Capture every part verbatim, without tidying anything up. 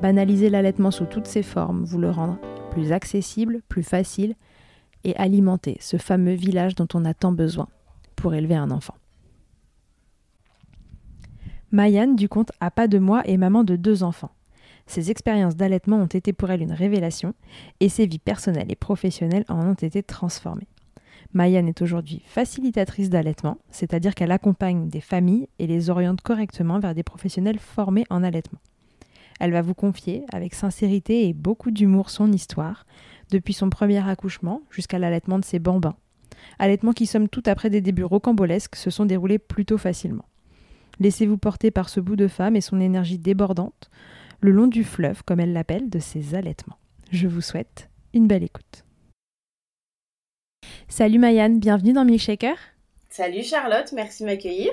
banaliser l'allaitement sous toutes ses formes, vous le rendre plus accessible, plus facile et alimenter ce fameux village dont on a tant besoin pour élever un enfant. Mayane du compte À Pas De Moi est maman de deux enfants. Ses expériences d'allaitement ont été pour elle une révélation et ses vies personnelles et professionnelles en ont été transformées. Mayane est aujourd'hui facilitatrice d'allaitement, c'est-à-dire qu'elle accompagne des familles et les oriente correctement vers des professionnels formés en allaitement. Elle va vous confier, avec sincérité et beaucoup d'humour, son histoire, depuis son premier accouchement jusqu'à l'allaitement de ses bambins. Allaitement qui, somme toute, après des débuts rocambolesques, se sont déroulés plutôt facilement. Laissez-vous porter par ce bout de femme et son énergie débordante, le long du fleuve, comme elle l'appelle, de ses allaitements. Je vous souhaite une belle écoute. Salut Mayane, bienvenue dans Milkshaker. Salut Charlotte, merci de m'accueillir.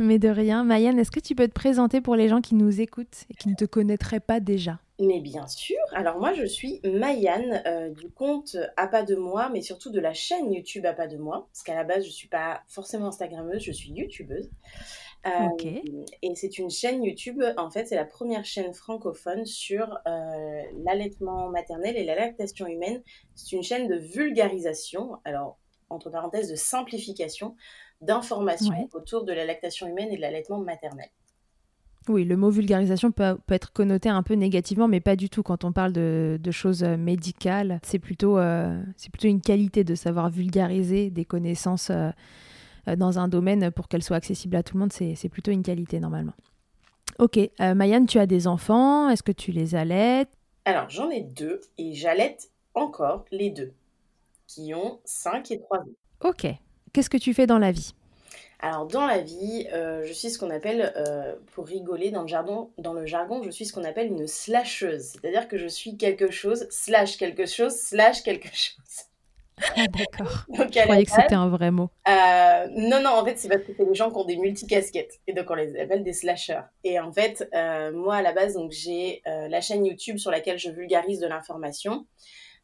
Mais de rien. Mayane, est-ce que tu peux te présenter pour les gens qui nous écoutent et qui ne te connaîtraient pas déjà ? Mais bien sûr. Alors moi, je suis Mayane euh, du compte À Pas De Moi, mais surtout de la chaîne YouTube À Pas De Moi. Parce qu'à la base, je ne suis pas forcément Instagrammeuse, je suis YouTubeuse. Euh, ok. Et c'est une chaîne YouTube, en fait, c'est la première chaîne francophone sur euh, l'allaitement maternel et la lactation humaine. C'est une chaîne de vulgarisation, alors entre parenthèses de simplification, d'informations ouais. autour de la lactation humaine et de l'allaitement maternel. Oui, le mot vulgarisation peut, peut être connoté un peu négativement, mais pas du tout. Quand on parle de, de choses médicales, c'est plutôt, euh, c'est plutôt une qualité de savoir vulgariser des connaissances euh, dans un domaine pour qu'elles soient accessibles à tout le monde. C'est, c'est plutôt une qualité, normalement. Ok, euh, Mayane, tu as des enfants. Est-ce que tu les allaites ? Alors, j'en ai deux et j'allaite encore les deux, qui ont cinq et trois ans. Ok. Qu'est-ce que tu fais dans la vie ? Alors, dans la vie, euh, je suis ce qu'on appelle, euh, pour rigoler dans le, jargon, dans le jargon, je suis ce qu'on appelle une slasheuse. C'est-à-dire que je suis quelque chose, slash quelque chose, slash quelque chose. Ah, d'accord. Donc, je croyais que c'était un vrai mot. Euh, non, non, en fait, c'est parce que c'est des gens qui ont des multicasquettes. Et donc, on les appelle des slashers. Et en fait, euh, moi, à la base, donc, j'ai euh, la chaîne YouTube sur laquelle je vulgarise de l'information.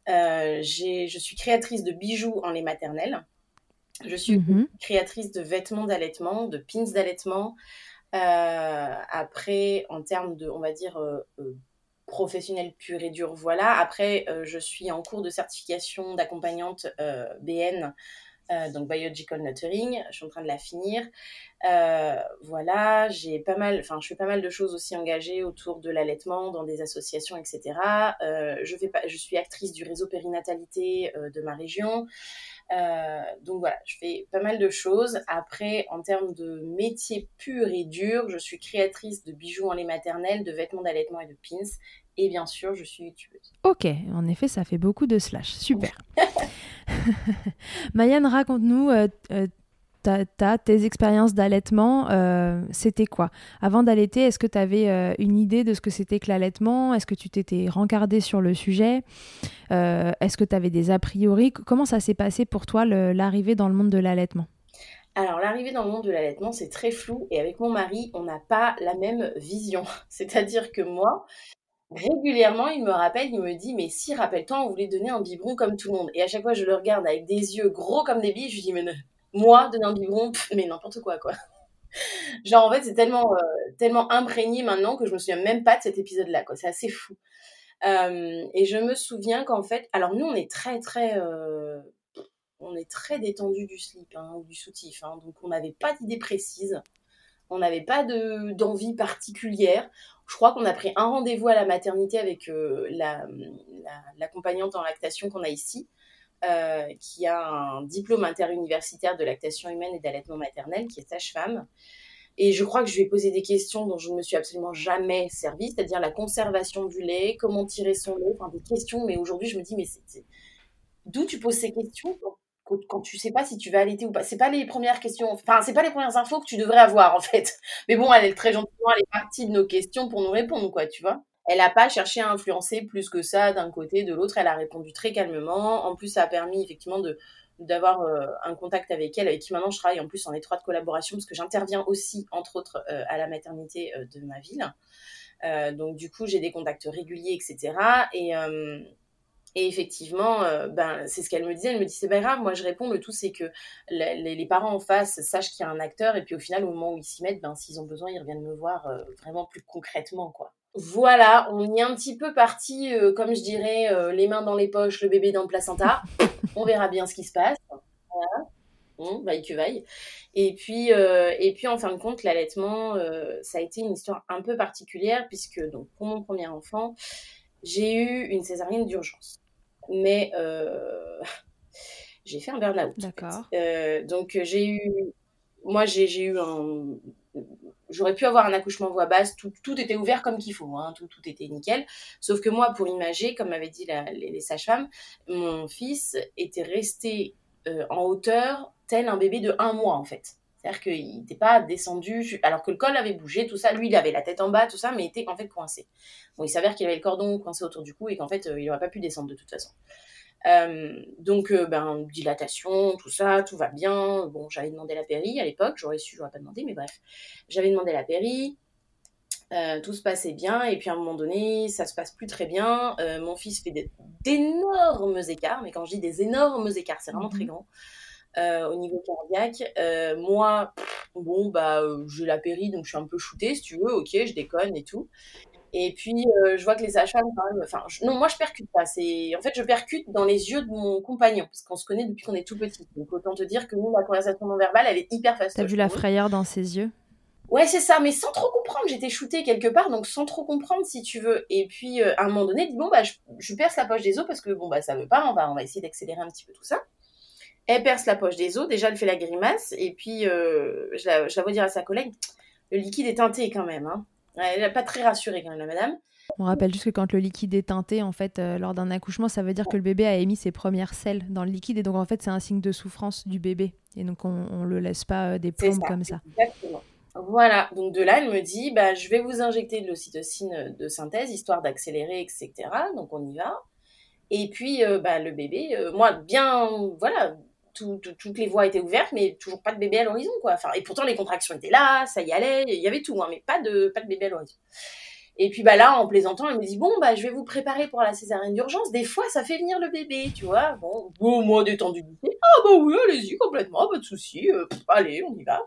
Euh, j'ai, je suis créatrice de bijoux en lait maternel. Je suis mm-hmm. créatrice de vêtements d'allaitement, de pins d'allaitement. Euh, après, en termes de, on va dire... Euh, euh, professionnelle pure et dure, voilà. Après, euh, je suis en cours de certification d'accompagnante euh, B N, euh, donc biological nurturing. Je suis en train de la finir. Euh, voilà, j'ai pas mal, enfin, je fais pas mal de choses aussi engagées autour de l'allaitement, dans des associations, et cetera. Euh, je fais pas, je suis actrice du réseau périnatalité euh, de ma région. Euh, donc voilà, je fais pas mal de choses. Après, en termes de métier pur et dur, je suis créatrice de bijoux en lait maternel, de vêtements d'allaitement et de pins. Et bien sûr, je suis youtubeuse. Ok, en effet, ça fait beaucoup de slash. Super. Mayane, raconte-nous euh, euh, ta, ta, tes expériences d'allaitement. Euh, c'était quoi ? Avant d'allaiter, est-ce que tu avais euh, une idée de ce que c'était que l'allaitement ? Est-ce que tu t'étais rencardée sur le sujet ? Euh, est-ce que tu avais des a priori ? Comment ça s'est passé pour toi, le, l'arrivée dans le monde de l'allaitement ? Alors, l'arrivée dans le monde de l'allaitement, c'est très flou. Et avec mon mari, on n'a pas la même vision. C'est-à-dire que moi, régulièrement, il me rappelle, il me dit « Mais si, rappelle-toi, on voulait donner un biberon comme tout le monde. » Et à chaque fois, je le regarde avec des yeux gros comme des billes. Je lui dis « Mais ne, moi, donner un biberon, pff, mais n'importe quoi, quoi. » Genre, en fait, c'est tellement, euh, tellement imprégné maintenant que je me souviens même pas de cet épisode-là, quoi. C'est assez fou. Euh, et je me souviens qu'en fait, alors nous on est très très euh, on est très détendu du slip, hein, ou du soutif, hein, donc on n'avait pas d'idée précise, on n'avait pas de, d'envie particulière. Je crois qu'on a pris un rendez-vous à la maternité avec euh, la, la, l'accompagnante en lactation qu'on a ici, euh, qui a un diplôme interuniversitaire de lactation humaine et d'allaitement maternel, qui est sage-femme. Et je crois que je lui ai posé des questions dont je ne me suis absolument jamais servie, c'est-à-dire la conservation du lait, comment tirer son lait, enfin des questions. Mais aujourd'hui, je me dis, mais c'est, c'est... d'où tu poses ces questions quand, quand tu ne sais pas si tu vas allaiter ou pas. C'est pas les premières questions, enfin, c'est pas les premières infos que tu devrais avoir, en fait. Mais bon, elle est très gentiment, elle est partie de nos questions pour nous répondre, quoi, tu vois. Elle n'a pas cherché à influencer plus que ça d'un côté, de l'autre. Elle a répondu très calmement. En plus, ça a permis, effectivement, de... d'avoir euh, un contact avec elle, avec qui maintenant je travaille en plus en étroite collaboration, parce que j'interviens aussi, entre autres, euh, à la maternité euh, de ma ville. Euh, donc, du coup, j'ai des contacts réguliers, et cetera. Et, euh, et effectivement, euh, ben, c'est ce qu'elle me disait. Elle me dit, c'est pas grave, moi, je réponds. Le tout, c'est que la, les, les parents en face sachent qu'il y a un acteur. Et puis, au final, au moment où ils s'y mettent, ben, s'ils ont besoin, ils reviennent me voir euh, vraiment plus concrètement, quoi. Voilà, on est un petit peu parti, euh, comme je dirais, euh, les mains dans les poches, le bébé dans le placenta. On verra bien ce qui se passe. Voilà. Bon, vaille que vaille. Et puis, euh, et puis, en fin de compte, l'allaitement, euh, ça a été une histoire un peu particulière, puisque donc, pour mon premier enfant, j'ai eu une césarienne d'urgence. Mais euh, j'ai fait un burn-out. D'accord. Euh, donc, j'ai eu... Moi, j'ai, j'ai eu un... J'aurais pu avoir un accouchement voix basse, tout, tout était ouvert comme qu'il faut, hein, tout, tout était nickel. Sauf que moi, pour imager, comme m'avaient dit la, les, les sages-femmes, mon fils était resté euh, en hauteur tel un bébé de un mois, en fait. C'est-à-dire qu'il n'était pas descendu, alors que le col avait bougé, tout ça. Lui, il avait la tête en bas, tout ça, mais il était en fait coincé. Bon, il s'avère qu'il avait le cordon coincé autour du cou et qu'en fait, euh, il n'aurait pas pu descendre de toute façon. Euh, donc, euh, ben, dilatation, tout ça, tout va bien. Bon, j'avais demandé la péri à l'époque, j'aurais su, j'aurais pas demandé, mais bref. J'avais demandé la péri, euh, tout se passait bien, et puis à un moment donné, ça se passe plus très bien. Euh, mon fils fait des, d'énormes écarts, mais quand je dis des énormes écarts, c'est vraiment très grand, euh, au niveau cardiaque. Euh, moi, pff, bon, bah, euh, j'ai la péri, donc je suis un peu shootée, si tu veux, ok, je déconne et tout. Et puis, euh, je vois que les sages-femmes, quand même... Enfin, je, non, moi, je percute pas. C'est, en fait, je percute dans les yeux de mon compagnon, parce qu'on se connaît depuis qu'on est tout petit. Donc, autant te dire que nous, la conversation non-verbale, elle est hyper fastoche. T'as vu la frayeur dans ses yeux ? Ouais, c'est ça, mais sans trop comprendre. J'étais shootée quelque part, donc sans trop comprendre, si tu veux. Et puis, euh, à un moment donné, bon, bah, je, je perce la poche des os, parce que, bon, bah, ça veut pas, on va, on va essayer d'accélérer un petit peu tout ça. Elle perce la poche des os, déjà, elle fait la grimace, et puis, euh, je, la, je la vois dire à sa collègue, le liquide est teinté quand même, hein. Elle n'est pas très rassurée quand même, la madame. On rappelle juste que quand le liquide est teinté, en fait, euh, lors d'un accouchement, ça veut dire que le bébé a émis ses premières selles dans le liquide. Et donc, en fait, c'est un signe de souffrance du bébé. Et donc, on ne le laisse pas euh, des plombes comme ça. Exactement. Voilà. Donc, de là, elle me dit, bah, je vais vous injecter de l'ocytocine de synthèse, histoire d'accélérer, et cetera. Donc, on y va. Et puis, euh, bah, le bébé, euh, moi, bien, voilà, tout, tout, toutes les voies étaient ouvertes, mais toujours pas de bébé à l'horizon, quoi. Enfin, et pourtant, les contractions étaient là, ça y allait, il y avait tout, hein, mais pas de, pas de bébé à l'horizon. Et puis, bah, là, en plaisantant, elle me dit, bon, bah, je vais vous préparer pour la césarienne d'urgence. Des fois, ça fait venir le bébé, tu vois. Bon, bon moi, détendu. Ah, bah oui, allez-y, complètement, pas de souci. Euh, allez, on y va.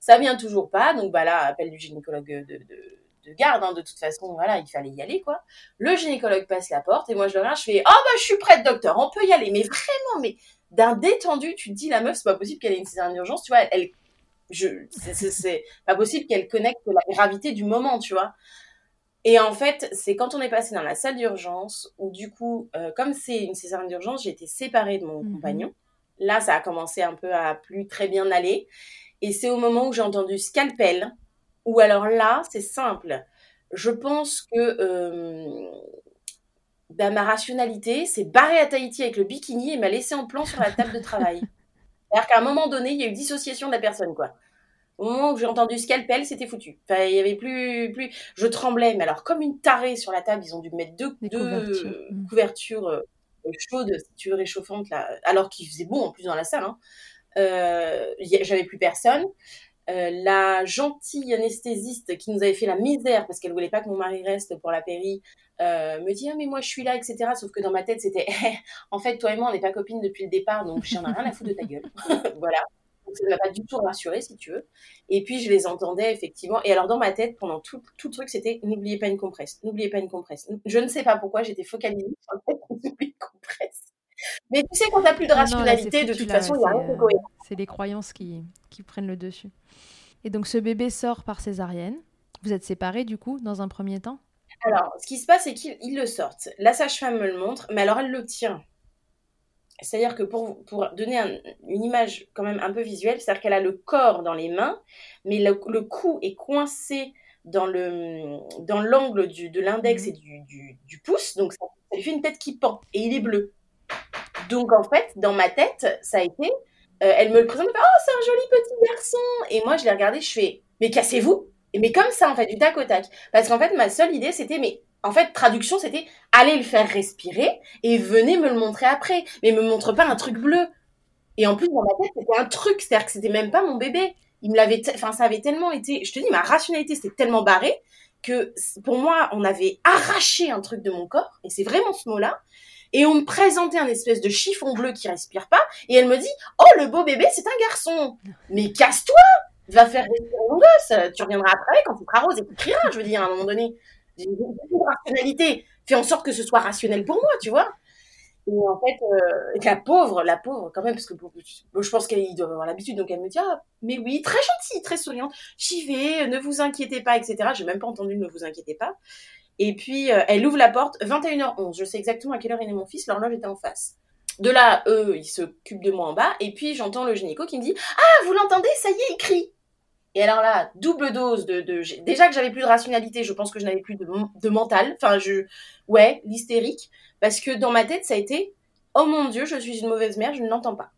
Ça vient toujours pas. Donc, bah, là, appel du gynécologue de, de de garde, hein, de toute façon, voilà, il fallait y aller, quoi. Le gynécologue passe la porte et moi, je le regarde, je fais « Ah oh, bah, je suis prête, docteur, on peut y aller. » Mais vraiment, mais d'un détendu, tu te dis, la meuf, c'est pas possible qu'elle ait une césarienne d'urgence, tu vois, elle, je, c'est, c'est, c'est pas possible qu'elle connecte la gravité du moment, tu vois. Et en fait, c'est quand on est passé dans la salle d'urgence où, du coup, euh, comme c'est une césarienne d'urgence, j'ai été séparée de mon mmh. compagnon. Là, ça a commencé un peu à plus très bien aller. Et c'est au moment où j'ai entendu scalpel, ou alors là, c'est simple. Je pense que euh, bah, ma rationalité s'est barrée à Tahiti avec le bikini et m'a laissée en plan sur la table de travail. C'est-à-dire qu'à un moment donné, il y a eu dissociation de la personne, quoi. Au moment où j'ai entendu scalpel, c'était foutu. Enfin, il y avait plus, plus. Je tremblais, mais alors comme une tarée sur la table, ils ont dû mettre deux, deux couvertures, euh, couvertures euh, chaudes, si tu veux, réchauffantes là. Alors qu'il faisait bon en plus dans la salle. Hein. Euh, y- j'avais plus personne. Euh, la gentille anesthésiste qui nous avait fait la misère parce qu'elle voulait pas que mon mari reste pour la péri euh, me dit « Ah mais moi je suis là, et cetera » Sauf que dans ma tête c'était eh, « En fait toi et moi on n'est pas copines depuis le départ donc j'en ai rien à foutre de ta gueule. » Voilà, donc ça ne m'a pas du tout rassurée si tu veux. Et puis je les entendais effectivement et alors dans ma tête pendant tout, tout le truc c'était « N'oubliez pas une compresse, n'oubliez pas une compresse. » Je ne sais pas pourquoi j'étais focalisée sur le fait qu'on oublie une compresse. Mais tu sais quand t'as plus de rationalité, ah non, là, de toute là, façon il n'y a rien de cohérent. C'est les croyances qui, qui prennent le dessus. Et donc ce bébé sort par césarienne. Vous êtes séparés du coup dans un premier temps ? Alors ce qui se passe c'est qu'ils le sortent. La sage-femme me le montre, mais alors elle le tient. C'est-à-dire que pour, pour donner un, une image quand même un peu visuelle, c'est-à-dire qu'elle a le corps dans les mains, mais le, le cou est coincé dans, le, dans l'angle du, de l'index mmh. et du, du, du pouce, donc ça, ça lui fait une tête qui pend et il est bleu. Donc, en fait, dans ma tête, ça a été... Euh, elle me le présente, elle me fait « Oh, c'est un joli petit garçon !» Et moi, je l'ai regardé, je fais « Mais cassez-vous !» Mais comme ça, en fait, du tac au tac. Parce qu'en fait, ma seule idée, c'était... mais en fait, traduction, c'était « Allez le faire respirer et venez me le montrer après. » Mais me montre pas un truc bleu. Et en plus, dans ma tête, c'était un truc. C'est-à-dire que c'était même pas mon bébé. Il me l'avait... T- enfin, ça avait tellement été... Je te dis, ma rationalité, c'était tellement barrée que pour moi, on avait arraché un truc de mon corps. Et c'est vraiment ce mot-là. Et on me présentait un espèce de chiffon bleu qui respire pas. Et elle me dit « Oh, le beau bébé, c'est un garçon !» Mais casse-toi ! Va faire respirer mon gosse. Tu reviendras après quand tu seras rose et tu crieras, je veux dire, à un moment donné. J'ai beaucoup de rationalité. Fais en sorte que ce soit rationnel pour moi, tu vois. Et en fait, euh, la pauvre, la pauvre quand même, parce que je pense qu'elle doit avoir l'habitude. Donc elle me dit « Ah, mais oui, très gentille, très souriante. J'y vais, ne vous inquiétez pas, et cetera » J'ai même pas entendu « Ne vous inquiétez pas ». Et puis, euh, elle ouvre la porte, vingt et une heures onze. Je sais exactement à quelle heure est né mon fils, l'horloge était en face. De là, eux, ils s'occupent de moi en bas. Et puis, j'entends le gynéco qui me dit « Ah, vous l'entendez ? Ça y est, il crie !» Et alors là, double dose de... de... Déjà que j'avais plus de rationalité, je pense que je n'avais plus de, de mental. Enfin, je... Ouais, l'hystérique. Parce que dans ma tête, ça a été « Oh mon Dieu, je suis une mauvaise mère, je ne l'entends pas. »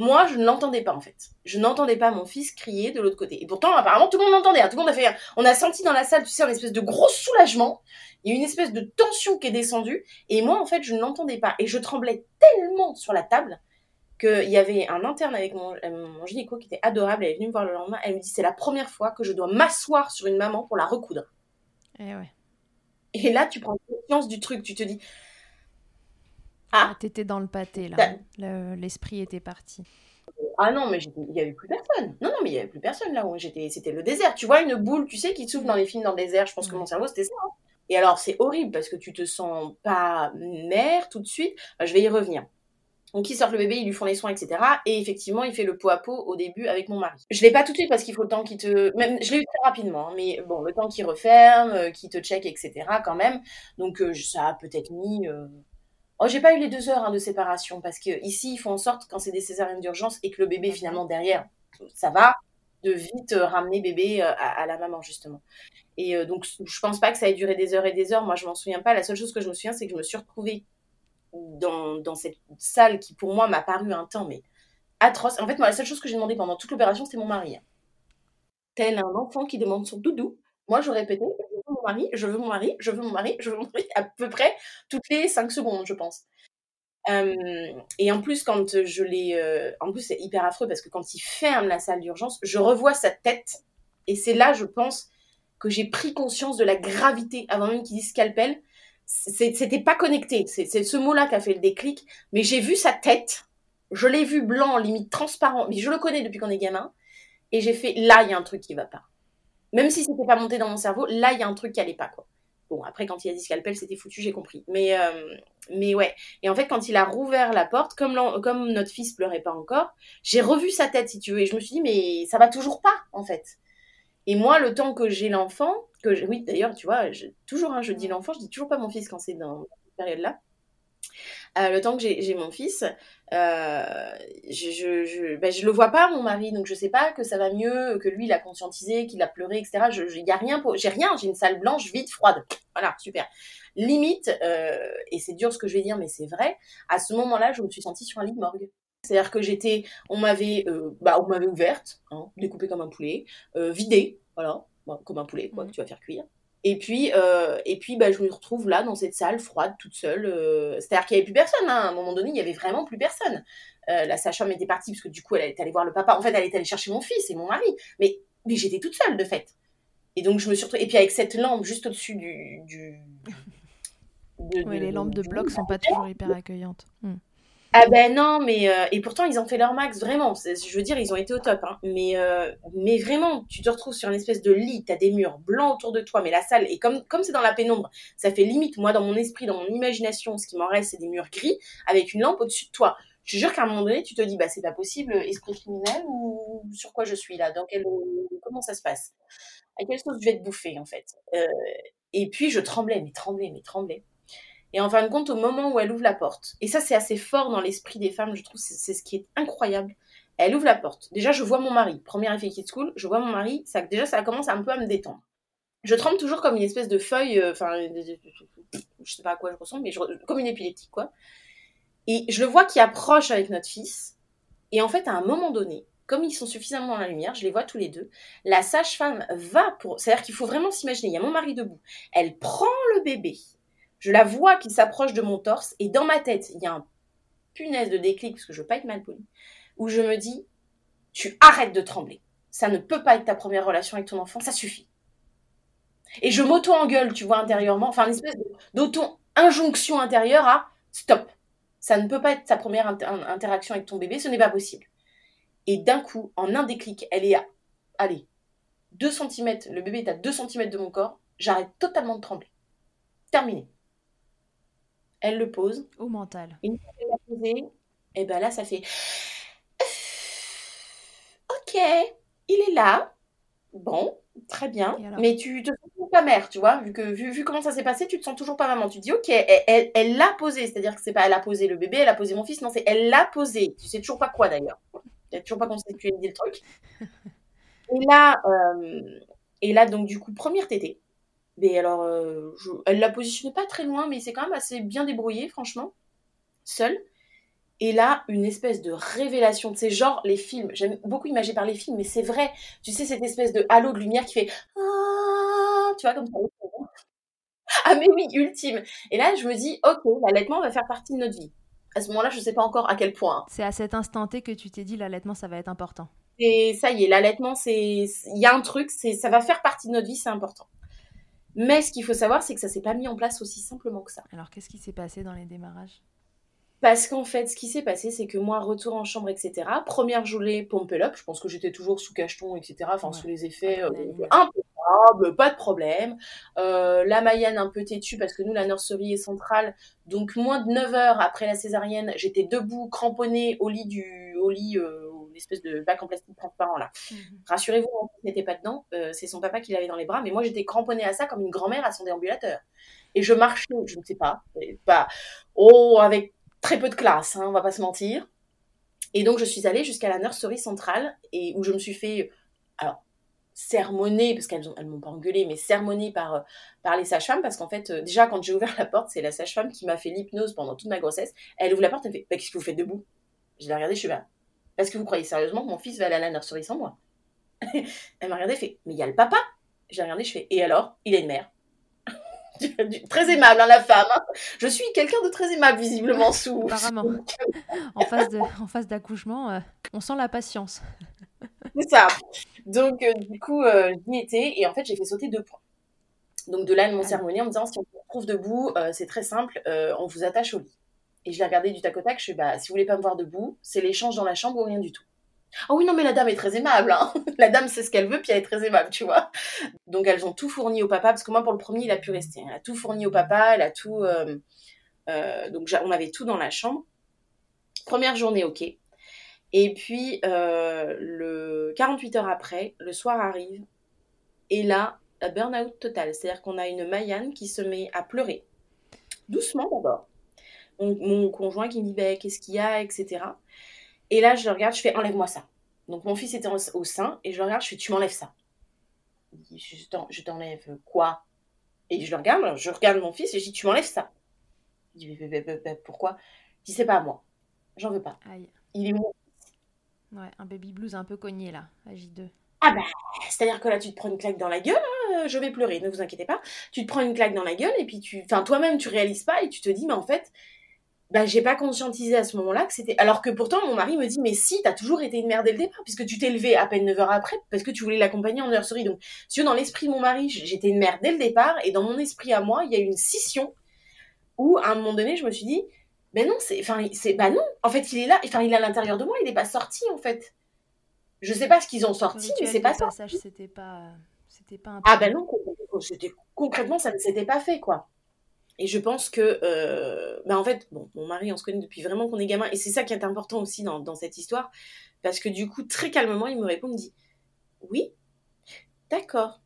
Moi, je ne l'entendais pas, en fait. Je n'entendais pas mon fils crier de l'autre côté. Et pourtant, apparemment, tout le monde l'entendait. Hein. Tout le monde a fait... On a senti dans la salle, tu sais, une espèce de gros soulagement. Il y a eu une espèce de tension qui est descendue. Et moi, en fait, je ne l'entendais pas. Et je tremblais tellement sur la table qu'il y avait un interne avec mon, mon gynéco qui était adorable. Elle est venue me voir le lendemain. Elle me dit, c'est la première fois que je dois m'asseoir sur une maman pour la recoudre. Et ouais. Et là, tu prends conscience du truc. Tu te dis... Ah, ah, t'étais dans le pâté, là. Hein. Le, l'esprit était parti. Ah non, mais il n'y avait plus personne. Non, non, mais il n'y avait plus personne, là. Où j'étais, c'était le désert. Tu vois, une boule, tu sais, qui s'ouvre dans les films dans le désert. Je pense ouais. que mon cerveau, c'était ça. Hein. Et alors, c'est horrible parce que tu te sens pas mère tout de suite. Bah, je vais y revenir. Donc, ils sortent le bébé, ils lui font les soins, et cetera. Et effectivement, il fait le pot à pot au début avec mon mari. Je l'ai pas tout de suite parce qu'il faut le temps qu'il te... Même, je l'ai eu très rapidement, mais bon, le temps qu'il referme, qu'il te check, et cetera quand même. Donc, euh, ça a peut-être mis... Euh... Oh, j'ai pas eu les deux heures hein, de séparation parce que ici ils font en sorte quand c'est des césariennes d'urgence et que le bébé finalement derrière ça va de vite euh, ramener bébé euh, à, à la maman justement. Et euh, donc je pense pas que ça ait duré des heures et des heures. Moi je m'en souviens pas. La seule chose que je me souviens c'est que je me suis retrouvée dans dans cette salle qui pour moi m'a paru un temps mais atroce. En fait moi la seule chose que j'ai demandé pendant toute l'opération c'était mon mari. Tel un enfant qui demande son doudou. Moi je répétais veux mon mari, je veux mon mari, je veux mon mari, je veux mon mari, à peu près toutes les cinq secondes, je pense. Euh, et en plus, quand je l'ai... Euh, en plus, c'est hyper affreux parce que quand il ferme la salle d'urgence, je revois sa tête. Et c'est là, je pense, que j'ai pris conscience de la gravité. Avant même qu'il dise scalpel, c'est, c'était pas connecté. C'est, c'est ce mot-là qui a fait le déclic. Mais j'ai vu sa tête. Je l'ai vu blanc, limite transparent. Mais je le connais depuis qu'on est gamin. Et j'ai fait, là, il y a un truc qui va pas. Même si c'était pas monté dans mon cerveau, là, il y a un truc qui allait pas, quoi. Bon, après, quand il a dit scalpel, c'était foutu, j'ai compris. Mais, euh, mais ouais. Et en fait, quand il a rouvert la porte, comme, comme notre fils pleurait pas encore, j'ai revu sa tête, si tu veux. Et je me suis dit, mais ça va toujours pas, en fait. Et moi, le temps que j'ai l'enfant, que je... oui, d'ailleurs, tu vois, je... toujours, hein, je dis l'enfant, je dis toujours pas mon fils quand c'est dans cette période-là. Euh, le temps que j'ai, j'ai mon fils, euh, je, je, je, ben, je le vois pas, mon mari, donc je sais pas que ça va mieux, que lui, il a conscientisé, qu'il a pleuré, et cetera. Je, je, y a rien pour... J'ai rien, j'ai une salle blanche, vide, froide. Voilà, super. Limite, euh, et c'est dur ce que je vais dire, mais c'est vrai, à ce moment-là, je me suis sentie sur un lit de morgue. C'est-à-dire que j'étais, on m'avait, euh, bah, on m'avait ouverte, hein, découpée comme un poulet, euh, vidée, voilà, bah, comme un poulet, quoi, mmh. que tu vas faire cuire. Et puis, euh, et puis, bah, je me retrouve là dans cette salle froide, toute seule. Euh... C'est-à-dire qu'il n'y avait plus personne. Hein. À un moment donné, il n'y avait vraiment plus personne. Euh, la sage-femme était partie parce que du coup, elle était allée voir le papa. En fait, elle était allée chercher mon fils et mon mari. Mais, mais j'étais toute seule de fait. Et donc, je me suis retrouvée. Et puis, avec cette lampe juste au-dessus du. du... de, de... Oui, les lampes de bloc sont pas toujours hyper accueillantes. Mmh. Ah ben non, mais euh, et pourtant ils ont fait leur max, vraiment, c'est, je veux dire, ils ont été au top, hein. mais, euh, mais vraiment, tu te retrouves sur une espèce de lit, t'as des murs blancs autour de toi, mais la salle, et comme, comme c'est dans la pénombre, ça fait limite, moi dans mon esprit, dans mon imagination, ce qui m'en reste, c'est des murs gris, avec une lampe au-dessus de toi. Je te jure qu'à un moment donné, tu te dis, bah c'est pas possible, esprit criminel, ou sur quoi je suis là, dans quel, comment ça se passe, à quelle sauce je vais te bouffer en fait. Euh, et puis je tremblais, mais tremblais, mais tremblais. Et en fin de compte, au moment où elle ouvre la porte, et ça c'est assez fort dans l'esprit des femmes, je trouve, c'est, c'est ce qui est incroyable, elle ouvre la porte. Déjà, je vois mon mari, premier effet Kids School, je vois mon mari, ça, déjà ça commence un peu à me détendre. Je tremble toujours comme une espèce de feuille, enfin, euh, je sais pas à quoi je ressemble, mais je, comme une épileptique, quoi. Et je le vois qui approche avec notre fils, et en fait, à un moment donné, comme ils sont suffisamment dans la lumière, je les vois tous les deux, la sage-femme va pour... C'est-à-dire qu'il faut vraiment s'imaginer, il y a mon mari debout, elle prend le bébé... Je la vois qui s'approche de mon torse et dans ma tête, il y a un punaise de déclic, parce que je veux pas être mal polie, où je me dis, tu arrêtes de trembler. Ça ne peut pas être ta première relation avec ton enfant, ça suffit. Et je m'auto-engueule, tu vois, intérieurement, enfin une espèce d'auto-injonction intérieure à stop. Ça ne peut pas être ta première inter- interaction avec ton bébé, ce n'est pas possible. Et d'un coup, en un déclic, elle est à, allez, deux centimètres, le bébé est à deux centimètres de mon corps, j'arrête totalement de trembler. Terminé. Elle le pose. Au mental. Une fois qu'elle l'a posé, et bien là, ça fait... Ok, il est là. Bon, très bien. Mais tu te sens toujours pas mère, tu vois. Vu, que, vu, vu comment ça s'est passé, tu te sens toujours pas maman. Tu te dis, ok, elle, elle, elle l'a posé. C'est-à-dire que c'est pas elle a posé le bébé, elle a posé mon fils. Non, c'est elle l'a posé. Tu sais toujours pas quoi, d'ailleurs. Tu n'as toujours pas conceptualisé le truc. Et là, euh, et là, donc, du coup, première tétée. Mais alors, euh, je... elle la positionnait pas très loin, mais il s'est quand même assez bien débrouillé, franchement, seul. Et là, une espèce de révélation, tu sais, genre les films. J'aime beaucoup imagé par les films, mais c'est vrai. Tu sais, cette espèce de halo de lumière qui fait... Ah, tu vois, comme ça. Ah, mais oui, ultime. Et là, je me dis, ok, l'allaitement va faire partie de notre vie. À ce moment-là, je sais pas encore à quel point. C'est à cet instant T que tu t'es dit, l'allaitement, ça va être important. Et ça y est, l'allaitement, c'est... Il y a un truc, c'est... ça va faire partie de notre vie, c'est important. Mais ce qu'il faut savoir, c'est que ça ne s'est pas mis en place aussi simplement que ça. Alors, qu'est-ce qui s'est passé dans les démarrages ? Parce qu'en fait, ce qui s'est passé, c'est que moi, retour en chambre, et cetera, première journée, pompelop, je pense que j'étais toujours sous cacheton, et cetera, enfin, ouais. sous les effets euh, impeccables, pas de problème. Euh, la Mayane, un peu têtue, parce que nous, la nurserie est centrale, donc moins de neuf heures après la césarienne, j'étais debout, cramponnée au lit, du, au lit euh, espèce de bac en plastique transparent là. Mmh. Rassurez-vous, mon fils n'était pas dedans, euh, c'est son papa qui l'avait dans les bras, mais moi j'étais cramponnée à ça comme une grand-mère à son déambulateur. Et je marchais, je ne sais pas, pas oh, avec très peu de classe, hein, on va pas se mentir. Et donc je suis allée jusqu'à la nurserie centrale, et où je me suis fait, alors, sermonner, parce qu'elles ne m'ont pas engueulée, mais sermonner par, par les sages-femmes, parce qu'en fait, euh, déjà quand j'ai ouvert la porte, c'est la sage-femme qui m'a fait l'hypnose pendant toute ma grossesse. Elle ouvre la porte, elle me fait, bah, qu'est-ce que vous faites debout ? Je l'ai regardée, je suis là. Est-ce que vous croyez sérieusement que mon fils va aller à la nurserie sans moi ? Elle m'a regardé, fait, mais il y a le papa. J'ai regardé, je fais, et alors ? Il a une mère. Très aimable, hein, la femme. Hein. Je suis quelqu'un de très aimable, visiblement, sous... Apparemment. en, phase de, en phase d'accouchement, euh, on sent la patience. C'est ça. Donc, euh, du coup, euh, j'y étais. Et en fait, j'ai fait sauter deux points. Donc, de là, de mon cérémonie, en me disant, si on vous retrouve debout, euh, c'est très simple, euh, on vous attache au lit. Et je l'ai regardé du tac au tac. Je suis, bah, si vous voulez pas me voir debout, c'est l'échange dans la chambre ou rien du tout. Ah oui, non, mais la dame est très aimable, hein. La dame sait ce qu'elle veut, puis elle est très aimable, tu vois. Donc, elles ont tout fourni au papa, parce que moi, pour le premier, il a pu rester. Elle a tout fourni au papa, elle a tout... Euh, euh, donc, on avait tout dans la chambre. Première journée, ok. Et puis, euh, le quarante-huit heures après, le soir arrive, et là, la burn-out totale. C'est-à-dire qu'on a une Mayane qui se met à pleurer. Doucement, d'abord. Mon, mon conjoint qui me dit, bah, qu'est-ce qu'il y a, et cetera Et là, je le regarde, je fais « enlève-moi ça ». Donc, mon fils était au sein et je le regarde, je fais « tu m'enlèves ça ». Il dit « je, t'en, je t'enlève quoi ?» Et je le regarde, alors je regarde mon fils et je dis « tu m'enlèves ça ». Il dit bah, « bah, bah, bah, pourquoi ?» Il dit « c'est pas à moi, j'en veux pas ». Aïe. Il est mon fils. Ouais, un baby blues un peu cogné là, à J deux. Ah bah, c'est-à-dire que là, tu te prends une claque dans la gueule, hein, je vais pleurer, ne vous inquiétez pas. Tu te prends une claque dans la gueule et puis tu... Enfin, toi-même, tu réalises pas et tu te dis « mais en fait... » Bah, j'ai pas conscientisé à ce moment-là que c'était... Alors que pourtant, mon mari me dit, mais si, t'as toujours été une mère dès le départ, puisque tu t'es levée à peine neuf heures après, parce que tu voulais l'accompagner en nurserie. Donc, si dans l'esprit de mon mari, j'étais une mère dès le départ, et dans mon esprit à moi, il y a eu une scission où, à un moment donné, je me suis dit, ben bah non, c'est... Enfin, c'est... Bah non, en fait, il est là, enfin, il est à l'intérieur de moi, il n'est pas sorti, en fait. Je sais pas ce qu'ils ont sorti, mais c'est pas ça. C'était pas... C'était pas un... Ah ben non, c'était... concrètement, ça ne s'était pas fait, quoi. Et je pense que, euh, bah en fait, bon, mon mari, on se connaît depuis vraiment qu'on est gamin. Et c'est ça qui est important aussi dans, dans cette histoire. Parce que du coup, très calmement, il me répond, il me dit, oui, d'accord,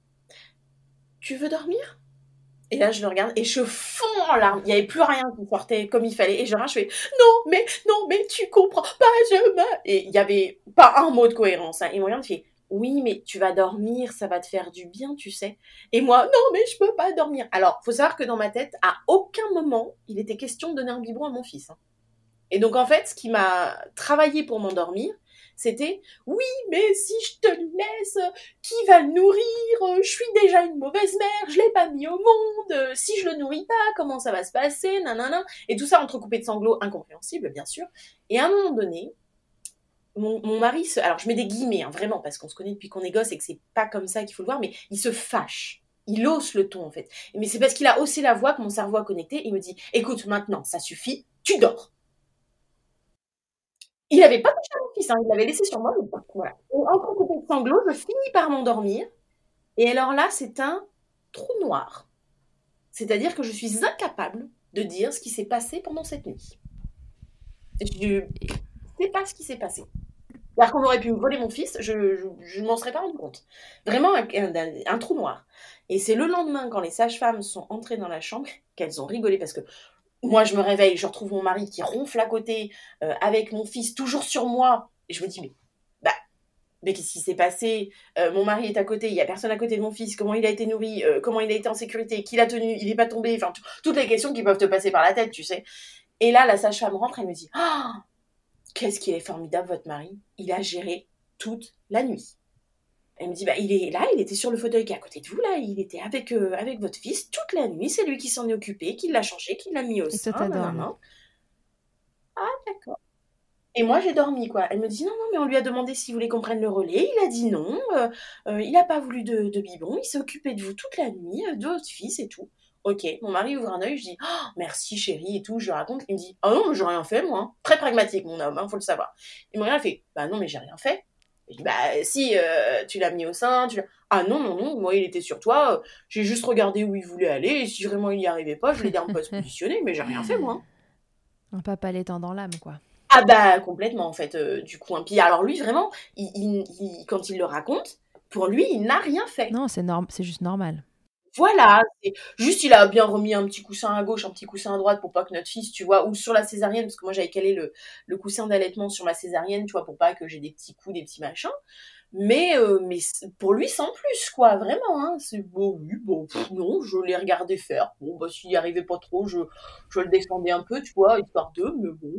tu veux dormir ? Et là, je le regarde et je fonds en larmes. Il n'y avait plus rien qui sortait comme il fallait. Et je rage, je fais, non, mais, non, mais tu comprends pas, je me... Et il n'y avait pas un mot de cohérence. Hein. Et mon regard, il fait, oui, mais tu vas dormir, ça va te faire du bien, tu sais. Et moi, non, mais je peux pas dormir. Alors, faut savoir que dans ma tête, à aucun moment, il était question de donner un biberon à mon fils. Hein. Et donc, en fait, ce qui m'a travaillé pour m'endormir, c'était, oui, mais si je te laisse, qui va le nourrir ? Je suis déjà une mauvaise mère, je l'ai pas mis au monde. Si je le nourris pas, comment ça va se passer ? Nanana. Et tout ça entrecoupé de sanglots incompréhensibles, bien sûr. Et à un moment donné... Mon, mon mari, se, alors je mets des guillemets, hein, vraiment, parce qu'on se connaît depuis qu'on est gosse et que c'est pas comme ça qu'il faut le voir, mais il se fâche, il hausse le ton en fait. Mais c'est parce qu'il a haussé la voix que mon cerveau a connecté, il me dit « écoute, maintenant, ça suffit, tu dors ». Il n'avait pas touché à mon fils, hein, il l'avait laissé sur moi, mais voilà. Et entre coupé de sanglots, je finis par m'endormir, et alors là, c'est un trou noir. C'est-à-dire que je suis incapable de dire ce qui s'est passé pendant cette nuit. Je ne sais pas ce qui s'est passé. Alors qu'on aurait pu me voler mon fils, je ne m'en serais pas rendu compte. Vraiment un, un, un trou noir. Et c'est le lendemain, quand les sages-femmes sont entrées dans la chambre, qu'elles ont rigolé, parce que moi, je me réveille, je retrouve mon mari qui ronfle à côté, euh, avec mon fils toujours sur moi. Et je me dis, mais, bah, mais qu'est-ce qui s'est passé ? euh, Mon mari est à côté, il n'y a personne à côté de mon fils, comment il a été nourri, euh, comment il a été en sécurité, qui l'a tenu, il n'est pas tombé, enfin, t- toutes les questions qui peuvent te passer par la tête, tu sais. Et là, la sage-femme rentre, elle me dit, ah ! Qu'est-ce qu'il est formidable, votre mari. Il a géré toute la nuit. Elle me dit, bah, il est là, il était sur le fauteuil qui est à côté de vous, là, il était avec, euh, avec votre fils toute la nuit. C'est lui qui s'en est occupé, qui l'a changé, qui l'a mis au sein. Ah, d'accord. Et moi, j'ai dormi, quoi. Elle me dit, non, non, mais on lui a demandé s'il voulait qu'on prenne le relais. Il a dit non, euh, euh, il n'a pas voulu de, de biberon. Il s'est occupé de vous toute la nuit, de votre fils et tout. Ok, mon mari ouvre un œil, je dis oh, merci chérie et tout, je lui raconte. Il me dit ah oh non, mais j'ai rien fait moi, hein. Très pragmatique mon homme, hein, faut le savoir. Il me regarde, il fait bah non, mais j'ai rien fait. Je dis bah si, euh, tu l'as mis au sein, tu l'as... ah non, non, non, moi il était sur toi, euh, j'ai juste regardé où il voulait aller et si vraiment il n'y arrivait pas, je l'ai aidé un peu à se positionner, mais j'ai rien fait moi. Un papa l'étant dans l'âme quoi. Ah bah complètement en fait, euh, du coup. Hein. Puis alors lui vraiment, il, il, il, quand il le raconte, pour lui il n'a rien fait. Non, c'est, norm- c'est juste normal. Voilà, c'est juste il a bien remis un petit coussin à gauche, un petit coussin à droite pour pas que notre fils, tu vois, ou sur la césarienne, parce que moi j'avais calé le, le coussin d'allaitement sur ma césarienne, tu vois, pour pas que j'ai des petits coups, des petits machins, mais, euh, mais pour lui sans plus, quoi, vraiment, hein, c'est bon, oui, bon, pff, non, je l'ai regardé faire, bon, bah s'il y arrivait pas trop, je, je le descendais un peu, tu vois, histoire d'eux, mais bon...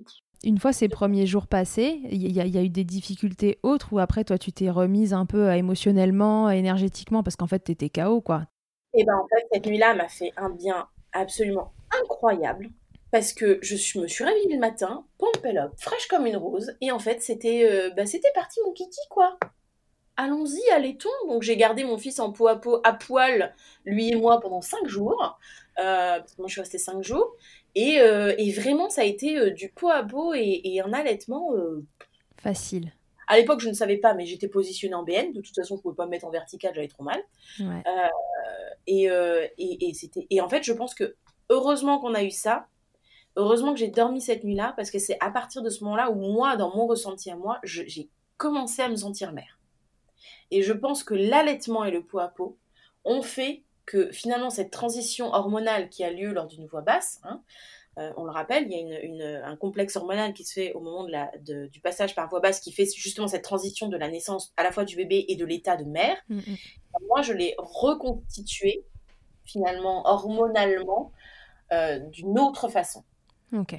Une fois ces premiers jours passés, il y, y a eu des difficultés autres où après, toi, tu t'es remise un peu euh, émotionnellement, énergétiquement, parce qu'en fait, t'étais K O, quoi. Et ben en fait, cette nuit-là m'a fait un bien absolument incroyable parce que je me suis réveillée le matin, pompelop, fraîche comme une rose, et en fait, c'était, euh, bah, c'était parti mon kiki, quoi. Allons-y, allait-on. Donc j'ai gardé mon fils en peau à peau, à poil, lui et moi, pendant cinq jours. Euh, parce que moi, je suis restée cinq jours. Et, euh, et vraiment, ça a été euh, du peau à peau et, et un allaitement... Euh... facile. À l'époque, je ne savais pas, mais j'étais positionnée en B N. De toute façon, je ne pouvais pas me mettre en verticale, j'avais trop mal. Ouais. Euh, et, euh, et, et, c'était... et en fait, je pense que heureusement qu'on a eu ça. Heureusement que j'ai dormi cette nuit-là, parce que c'est à partir de ce moment-là où moi, dans mon ressenti à moi, je, j'ai commencé à me sentir mère. Et je pense que l'allaitement et le pot à pot ont fait que finalement cette transition hormonale qui a lieu lors d'une voix basse, hein, euh, on le rappelle, il y a une, une, un complexe hormonal qui se fait au moment de la, de, du passage par voix basse qui fait justement cette transition de la naissance à la fois du bébé et de l'état de mère. Mmh. Alors moi, je l'ai reconstitué finalement hormonalement euh, d'une autre façon. Ok.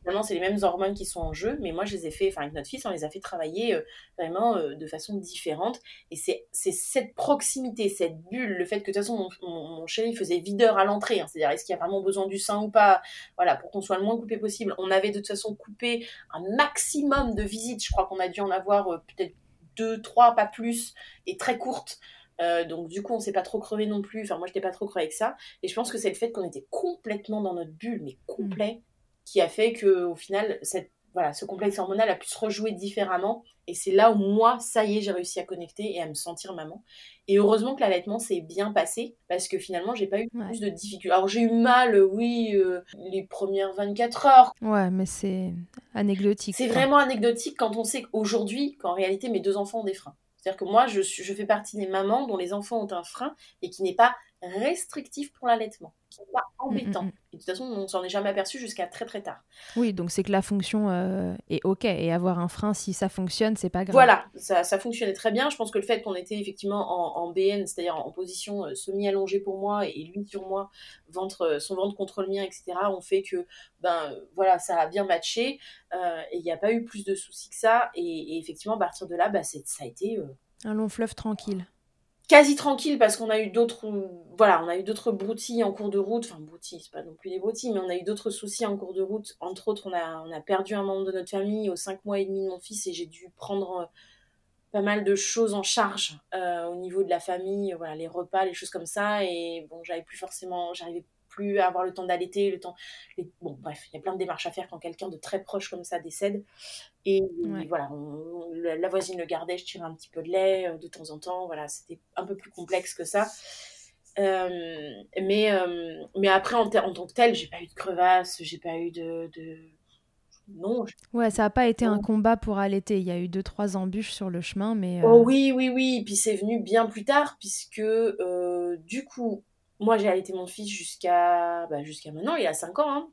Finalement, c'est les mêmes hormones qui sont en jeu, mais moi, je les ai fait, enfin, avec notre fils, on les a fait travailler euh, vraiment euh, de façon différente. Et c'est, c'est cette proximité, cette bulle, le fait que, de toute façon, mon, mon, mon chéri faisait videur à l'entrée, hein, c'est-à-dire, est-ce qu'il y a vraiment besoin du sein ou pas ? Voilà, pour qu'on soit le moins coupé possible. On avait, de toute façon, coupé un maximum de visites. Je crois qu'on a dû en avoir euh, peut-être deux, trois, pas plus, et très courtes. Euh, donc, du coup, on s'est pas trop crevé non plus. Enfin, moi, j'étais pas trop crevée avec ça. Et je pense que c'est le fait qu'on était complètement dans notre bulle, mais complet. Mmh. Qui a fait qu'au final, cette, voilà, ce complexe hormonal a pu se rejouer différemment. Et c'est là où moi, ça y est, j'ai réussi à connecter et à me sentir maman. Et heureusement que l'allaitement s'est bien passé, parce que finalement, j'ai pas eu ouais. plus de difficultés. Alors, j'ai eu mal, oui, euh, les premières vingt-quatre heures. Ouais, mais c'est anecdotique. C'est vraiment anecdotique quand on sait qu'aujourd'hui, qu'en réalité, mes deux enfants ont des freins. C'est-à-dire que moi, je, suis, je fais partie des mamans dont les enfants ont un frein et qui n'est pas restrictif pour l'allaitement, qui n'est pas embêtant. Mmh, mmh. Et de toute façon, on ne s'en est jamais aperçu jusqu'à très très tard. Oui, donc c'est que la fonction euh, est OK. Et avoir un frein, si ça fonctionne, c'est pas grave. Voilà, ça, ça fonctionnait très bien. Je pense que le fait qu'on était effectivement en, en B N, c'est-à-dire en position euh, semi-allongée pour moi et lui sur moi, ventre, euh, son ventre contre le mien, et cetera, ont fait que ben, euh, voilà, ça a bien matché. Euh, et il n'y a pas eu plus de soucis que ça. Et, et effectivement, à partir de là, bah, c'est, ça a été... Euh... un long fleuve tranquille. Quasi tranquille parce qu'on a eu d'autres, voilà, on a eu d'autres broutilles en cours de route. Enfin, broutilles, c'est pas non plus des broutilles, mais on a eu d'autres soucis en cours de route. Entre autres, on a, on a perdu un membre de notre famille aux cinq mois et demi de mon fils et j'ai dû prendre pas mal de choses en charge euh, au niveau de la famille, voilà, les repas, les choses comme ça. Et bon, j'avais plus forcément, j'arrivais plus à avoir le temps d'allaiter, le temps. Les... Bon, bref, il y a plein de démarches à faire quand quelqu'un de très proche comme ça décède. Et, ouais. et voilà, on, on, la voisine le gardait, je tirais un petit peu de lait de temps en temps. Voilà, c'était un peu plus complexe que ça. Euh, mais, euh, mais après, en, te- en tant que tel, j'ai pas eu de crevasse, j'ai pas eu de. de... Non. Je... Ouais, ça n'a pas été non. un combat pour allaiter. Il y a eu deux, trois embûches sur le chemin, mais. Euh... Oh oui, oui, oui. Puis c'est venu bien plus tard, puisque euh, du coup. Moi, j'ai allaité mon fils jusqu'à, bah, jusqu'à maintenant, il a cinq ans. Hein.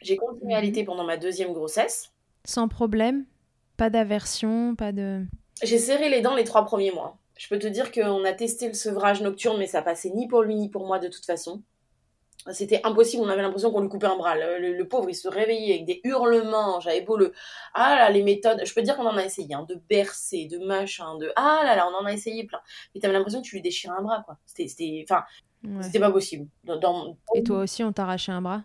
J'ai continué à allaiter pendant ma deuxième grossesse. Sans problème, pas d'aversion, pas de... J'ai serré les dents les trois premiers mois. Je peux te dire qu'on a testé le sevrage nocturne, mais ça passait ni pour lui ni pour moi de toute façon. C'était impossible, on avait l'impression qu'on lui coupait un bras. Le, le, le pauvre, il se réveillait avec des hurlements, j'avais beau le... Ah là, les méthodes... Je peux te dire qu'on en a essayé, hein, de bercer, de machin, de... Ah là là, on en a essayé plein. Mais t'avais l'impression que tu lui déchirais un bras, quoi. C'était... c'était... Enfin... Ouais. C'était pas possible. Dans, dans... Et toi aussi, on t'a arraché un bras ?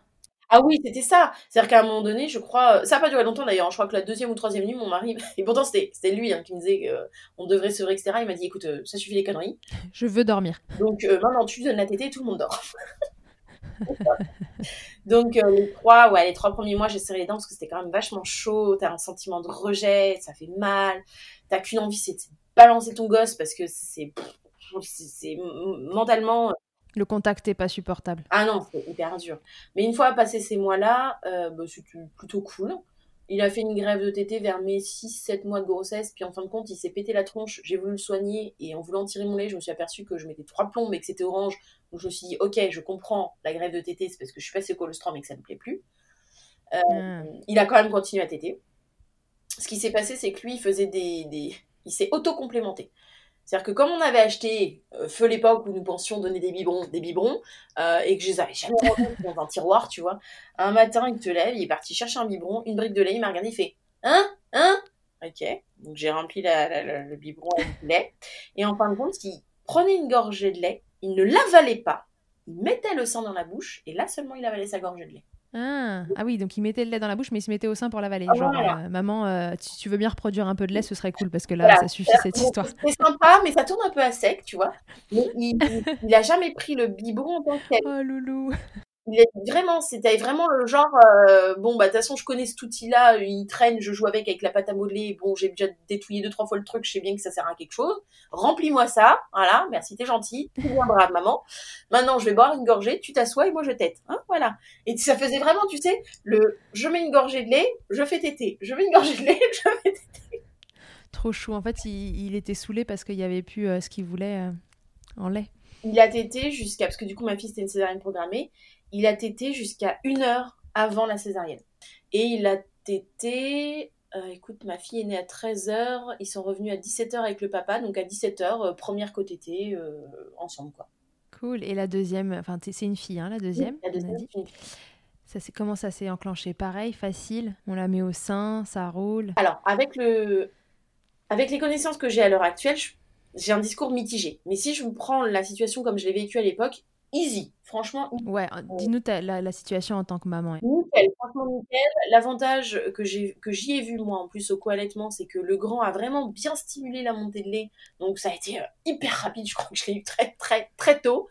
Ah oui, c'était ça. C'est-à-dire qu'à un moment donné, je crois... Ça n'a pas duré longtemps d'ailleurs. Je crois que la deuxième ou troisième nuit, mon mari... Et pourtant, c'était, c'était lui hein, qui me disait qu'on devrait se sevrer, et cetera. Il m'a dit, écoute, euh, ça suffit les conneries. Je veux dormir. Donc euh, maintenant, tu donnes la tétée et tout le monde dort. Donc euh, les, trois, ouais, les trois premiers mois, j'ai serré les dents parce que c'était quand même vachement chaud. T'as un sentiment de rejet, ça fait mal. T'as qu'une envie, c'est de balancer ton gosse parce que c'est... C'est, c'est mentalement... Le contact n'est pas supportable. Ah non, c'est hyper dur. Mais une fois passé ces mois-là, euh, bah, c'est plutôt cool. Il a fait une grève de tétée vers mes six sept mois de grossesse. Puis en fin de compte, il s'est pété la tronche. J'ai voulu le soigner. Et en voulant tirer mon lait, je me suis aperçue que je mettais trois plombes et que c'était orange. Donc je me suis dit, ok, je comprends la grève de tétée. C'est parce que je suis passée au colostrum et que ça ne me plaît plus. Euh, mmh. Il a quand même continué à téter. Ce qui s'est passé, c'est que lui, il faisait des... des... Il s'est auto-complémenté. C'est-à-dire que comme on avait acheté, euh, feu l'époque où nous pensions donner des biberons, des biberons, euh, et que je les avais jamais rencontrés dans un tiroir, tu vois, un matin, il te lève, il est parti chercher un biberon, une brique de lait, il m'a regardé, il fait « Hein ? Hein ?» Ok, donc j'ai rempli la, la, la, le biberon avec du lait, et en fin de compte, il prenait une gorgée de lait, il ne l'avalait pas, il mettait le sein dans la bouche et là seulement il avalait sa gorgée de lait. Ah, ah oui, donc il mettait le lait dans la bouche, mais il se mettait au sein pour l'avaler. Ah, genre, voilà. euh, maman, euh, tu, tu veux bien reproduire un peu de lait, ce serait cool, parce que là, voilà, ça suffit cette bon, histoire. C'est sympa, mais ça tourne un peu à sec, tu vois. Mais il, il, il a jamais pris le biberon en tant que tel. Oh, loulou. Il est vraiment, c'était vraiment le genre, euh, bon, bah, de toute façon, je connais cet outil-là, il traîne, je joue avec, avec la pâte à modeler, bon, j'ai déjà détouillé deux, trois fois le truc, je sais bien que ça sert à quelque chose. Remplis-moi ça, voilà, merci, t'es gentille, t'es bien brave, maman. Maintenant, je vais boire une gorgée, tu t'assois et moi je tète, hein, voilà. Et ça faisait vraiment, tu sais, le, je mets une gorgée de lait, je fais téter, je mets une gorgée de lait, je fais téter. Trop chou, en fait, il, il était saoulé parce qu'il n'y avait plus euh, ce qu'il voulait euh, en lait. Il a tété jusqu'à, parce que du coup, ma fille, c'était une césarienne programmée. Il a tété jusqu'à une heure avant la césarienne. Et il a tété... Euh, écoute, ma fille est née à treize heures. Ils sont revenus à dix-sept heures avec le papa. Donc, à dix-sept heures, euh, première co-tétée euh, ensemble, quoi. Cool. Et la deuxième... Enfin, t- c'est une fille, hein, la deuxième, oui, la deuxième on a dit. Fille. Ça, c'est... Comment ça s'est enclenché? Pareil, facile. On la met au sein, ça roule. Alors, avec, le... avec les connaissances que j'ai à l'heure actuelle, je... j'ai un discours mitigé. Mais si je prends la situation comme je l'ai vécue à l'époque... Easy, franchement. Easy. Ouais, dis-nous ta, la, la situation en tant que maman. Nickel, franchement nickel. L'avantage que, j'ai, que j'y ai vu, moi, en plus, au co-allaitement, c'est que le grand a vraiment bien stimulé la montée de lait. Donc, ça a été euh, hyper rapide. Je crois que je l'ai eu très, très, très tôt.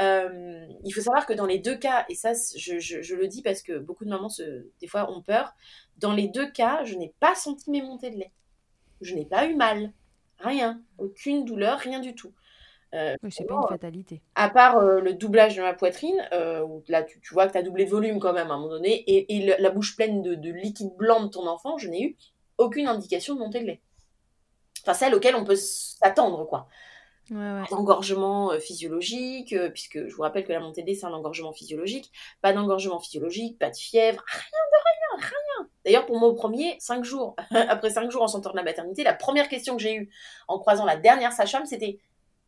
Euh, il faut savoir que dans les deux cas, et ça, je, je, je le dis parce que beaucoup de mamans, se, des fois, ont peur. Dans les deux cas, je n'ai pas senti mes montées de lait. Je n'ai pas eu mal. Rien. Aucune douleur, rien du tout. Euh, oui, c'est pas une fatalité. À part euh, le doublage de ma poitrine, euh, où là tu, tu vois que t'as doublé de volume quand même à un moment donné, et, et le, la bouche pleine de, de liquide blanc de ton enfant, je n'ai eu aucune indication de montée de lait. Enfin, celle auquel on peut s'attendre, quoi. Ouais, ouais. Pas d'engorgement euh, physiologique, euh, puisque je vous rappelle que la montée de lait, c'est un engorgement physiologique. Pas d'engorgement physiologique, pas de fièvre, rien de rien, rien. D'ailleurs, pour moi, au premier, cinq jours, après cinq jours en sortant de la maternité, la première question que j'ai eue en croisant la dernière sage-femme, c'était: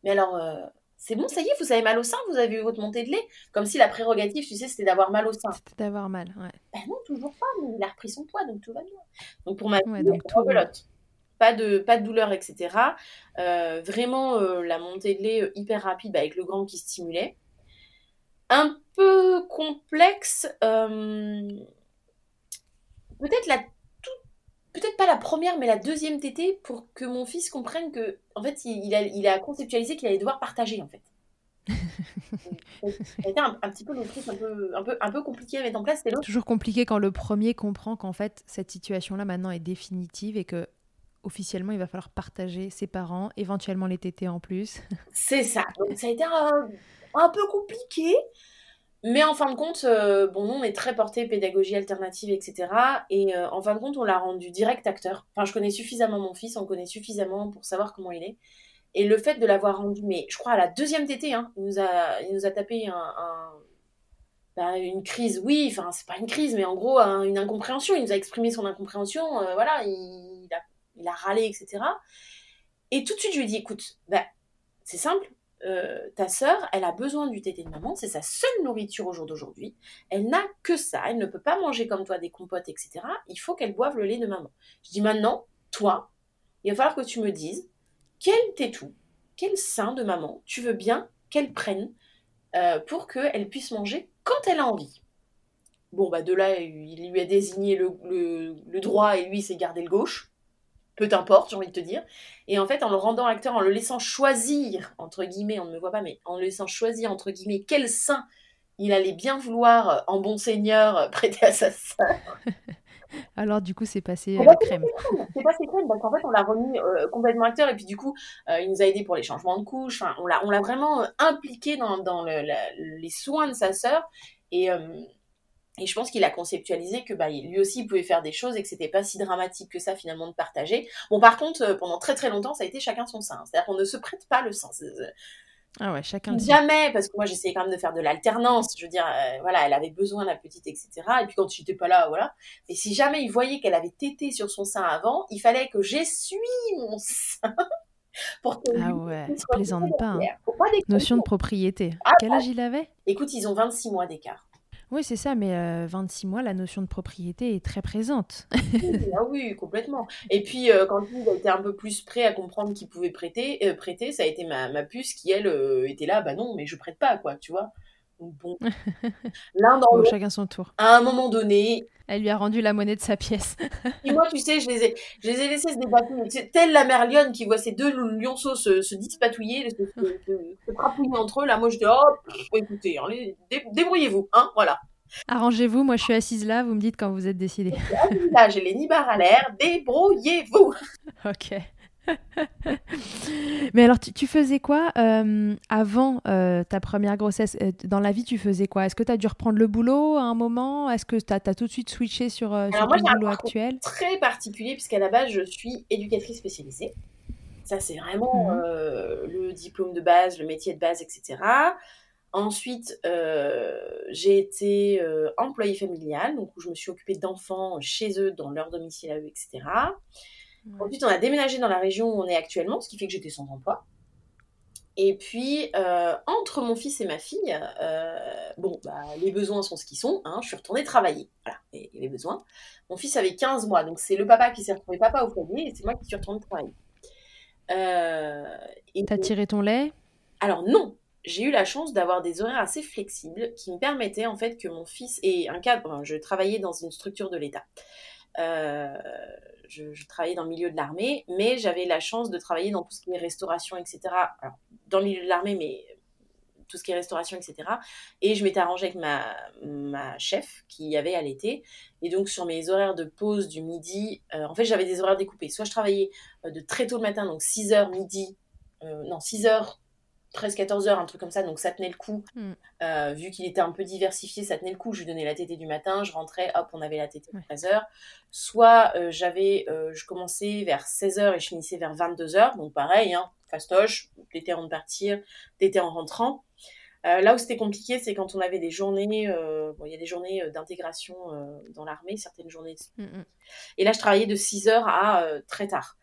mais alors, euh, c'est bon, ça y est, vous avez mal au sein, vous avez eu votre montée de lait? Comme si la prérogative, tu sais, c'était d'avoir mal au sein. C'était d'avoir mal, ouais. Ben non, toujours pas, mais il a repris son poids, donc tout va bien. Donc pour ma fille, ouais, donc tout rebelote. Pas de, pas de douleur, et cetera. Euh, vraiment, euh, la montée de lait euh, hyper rapide, bah, avec le grand qui stimulait. Un peu complexe, euh... peut-être la Peut-être pas la première, mais la deuxième tétée, pour que mon fils comprenne que, en fait, il, il, a, il a conceptualisé qu'il allait devoir partager, en fait. C'était un, un petit peu le truc un peu, un, peu, un peu compliqué à mettre en place. C'est toujours compliqué quand le premier comprend qu'en fait, cette situation-là, maintenant, est définitive et que, officiellement, il va falloir partager ses parents, éventuellement les tétées en plus. C'est ça. Donc, ça a été un, un peu compliqué. Mais en fin de compte, euh, bon, on est très porté pédagogie alternative, et cetera. Et euh, en fin de compte, on l'a rendu direct acteur. Enfin, je connais suffisamment mon fils, on connaît suffisamment pour savoir comment il est. Et le fait de l'avoir rendu, mais je crois à la deuxième tétée, hein, il nous a, il nous a tapé un, un, bah, une crise. Oui, enfin, c'est pas une crise, mais en gros, un, une incompréhension. Il nous a exprimé son incompréhension. Euh, voilà, il, il, a, il a râlé, et cetera. Et tout de suite, je lui ai dit, écoute, bah, c'est simple. Euh, ta sœur, elle a besoin du tété de maman, c'est sa seule nourriture au jour d'aujourd'hui, elle n'a que ça, elle ne peut pas manger comme toi des compotes, et cetera. Il faut qu'elle boive le lait de maman. Je dis maintenant, toi, il va falloir que tu me dises quel tétou, quel sein de maman tu veux bien qu'elle prenne euh, pour qu'elle puisse manger quand elle a envie. Bon, bah de là, il lui a désigné le, le, le droit et lui, il s'est gardé le gauche. Peu t'importe, j'ai envie de te dire. Et en fait, en le rendant acteur, en le laissant choisir, entre guillemets, on ne me voit pas, mais en le laissant choisir, entre guillemets, quel sein il allait bien vouloir, en bon seigneur, prêter à sa sœur. Alors, du coup, c'est passé euh, la crème. crème. C'est passé crème. Donc, en fait, on l'a remis euh, complètement acteur. Et puis, du coup, euh, il nous a aidés pour les changements de couche. Enfin, on l'a, on l'a vraiment euh, impliqué dans, dans le, la, les soins de sa sœur. Et... Euh, Et je pense qu'il a conceptualisé que bah, lui aussi, il pouvait faire des choses et que c'était pas si dramatique que ça, finalement, de partager. Bon, par contre, pendant très très longtemps, ça a été chacun son sein. C'est-à-dire qu'on ne se prête pas le sein. Ah ouais, chacun. Jamais, parce que moi, j'essayais quand même de faire de l'alternance. Je veux dire, euh, voilà, elle avait besoin, la petite, et cetera. Et puis quand j'étais pas là, voilà. Mais si jamais il voyait qu'elle avait tété sur son sein avant, il fallait que j'essuie mon sein. Pour que ah ouais, je plaisante pas. Hein. pas Notion de propriété. Ah, Quel âge ouais. il avait? Écoute, ils ont vingt-six mois d'écart. Oui, c'est ça, mais euh, vingt-six mois, la notion de propriété est très présente. Ah oui, complètement. Et puis, euh, quand il a été un peu plus prêt à comprendre qu'il pouvait prêter, euh, prêter ça a été ma, ma puce qui, elle, euh, était là, bah non, mais je prête pas, quoi, tu vois. Bon. L'un dans bon, l'autre. Chacun son tour. À un moment donné. Elle lui a rendu la monnaie de sa pièce. Et moi, tu sais, je les ai, je les ai laissés se dépatouiller. Telle la mère lionne qui voit ces deux lionceaux se, se dispatouiller, se, se, se, se trapouiller entre eux. Là, moi, je dis, oh, écoutez, allez, dé- débrouillez-vous, hein, voilà. Arrangez-vous, moi, je suis assise là, vous me dites quand vous êtes décidée. Là, j'ai les nibards à l'air, débrouillez-vous. Ok. Mais alors, tu, tu faisais quoi euh, avant euh, ta première grossesse? Dans la vie, tu faisais quoi? Est-ce que tu as dû reprendre le boulot à un moment? Est-ce que tu as tout de suite switché sur, euh, sur moi, ton boulot actuel? Très particulier, puisqu'à la base, je suis éducatrice spécialisée. Ça, c'est vraiment mmh. euh, le diplôme de base, le métier de base, et cetera. Ensuite, euh, j'ai été euh, employée familiale, donc où je me suis occupée d'enfants chez eux, dans leur domicile à eux, et cetera. Ouais. Ensuite, on a déménagé dans la région où on est actuellement, ce qui fait que j'étais sans emploi. Et puis, euh, entre mon fils et ma fille, euh, bon, bah, les besoins sont ce qu'ils sont. Hein, je suis retournée travailler. Voilà, et, et les besoins. Mon fils avait quinze mois, donc c'est le papa qui s'est retrouvé papa au foyer, et c'est moi qui suis retournée travailler. Euh, et T'as donc... tiré ton lait? Alors non, j'ai eu la chance d'avoir des horaires assez flexibles qui me permettaient en fait que mon fils et un cadre. Enfin, je travaillais dans une structure de l'État. Euh, je, je travaillais dans le milieu de l'armée, mais j'avais la chance de travailler dans tout ce qui est restauration, et cetera. Alors, dans le milieu de l'armée, mais tout ce qui est restauration, et cetera. Et je m'étais arrangée avec ma, ma chef qui avait allaité. Et donc, sur mes horaires de pause du midi, euh, en fait, j'avais des horaires découpés. Soit je travaillais de très tôt le matin, donc six heures midi, euh, non, six heures, treize à quatorze heures, un truc comme ça, donc ça tenait le coup. Mm. Euh, vu qu'il était un peu diversifié, ça tenait le coup. Je lui donnais la tétée du matin, je rentrais, hop, on avait la tétée à treize heures. Soit euh, j'avais, euh, je commençais vers seize heures et je finissais vers vingt-deux heures, donc pareil, hein, fastoche, t'étais avant de partir, t'étais en rentrant. Euh, là où c'était compliqué, c'est quand on avait des journées, euh, bon, il y a des journées d'intégration euh, dans l'armée, certaines journées. De... Mm-hmm. Et là, je travaillais de six heures à euh, très tard.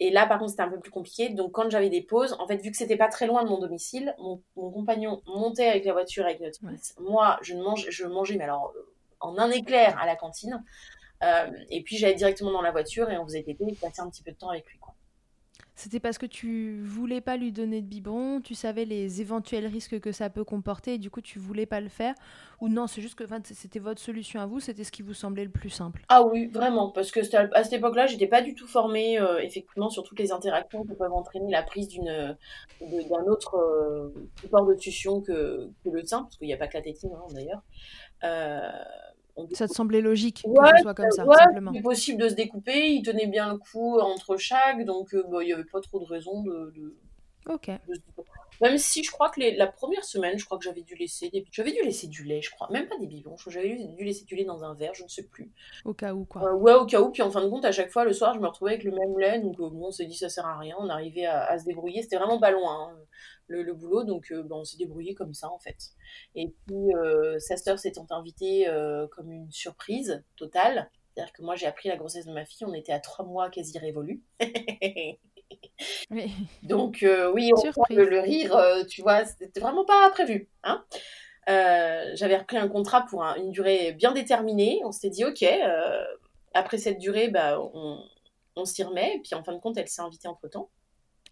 Et là, par contre, c'était un peu plus compliqué. Donc, quand j'avais des pauses, en fait, vu que c'était pas très loin de mon domicile, mon, mon compagnon montait avec la voiture, avec notre fils. Ouais. Moi, je mangeais, je mangeais, mais alors, en un éclair à la cantine. Euh, et puis, j'allais directement dans la voiture et on faisait téter et passait un petit peu de temps avec lui, quoi. C'était parce que tu voulais pas lui donner de biberon, tu savais les éventuels risques que ça peut comporter et du coup tu voulais pas le faire, ou non, c'est juste que enfin, c'était votre solution à vous, c'était ce qui vous semblait le plus simple? Ah oui, vraiment, parce que à cette époque-là, j'étais pas du tout formée euh, effectivement sur toutes les interactions que peuvent entraîner la prise d'une, de, d'un autre euh, support de succion que, que le sein, parce qu'il n'y a pas que la tétine hein, d'ailleurs. Euh... Ça te semblait logique ouais, que ce soit comme ça, ouais, simplement. C'était possible de se découper, il tenait bien le coup entre chaque, donc euh, bah, il n'y avait pas trop de raison de... de... Ok. De... Même si je crois que les... la première semaine, je crois que j'avais dû laisser des... J'avais dû laisser du lait, je crois. Même pas des biberons, j'avais dû laisser du lait dans un verre, je ne sais plus. Au cas où, quoi. Euh, ouais, au cas où, puis en fin de compte, à chaque fois, le soir, je me retrouvais avec le même lait, donc euh, bon, on s'est dit ça sert à rien, on arrivait à, à se débrouiller, c'était vraiment pas loin, hein, le, le boulot, donc euh, bah, on s'est débrouillé comme ça, en fait. Et puis, euh, sa sœur s'étant invitée euh, comme une surprise totale, c'est-à-dire que moi, j'ai appris la grossesse de ma fille, on était à trois mois quasi révolus. Oui. Donc euh, oui, on le, le rire, euh, tu vois, c'était vraiment pas prévu. Hein euh, j'avais repris un contrat pour un, une durée bien déterminée. On s'était dit, ok, euh, après cette durée, bah, on, on s'y remet. Et puis en fin de compte, elle s'est invitée entre-temps.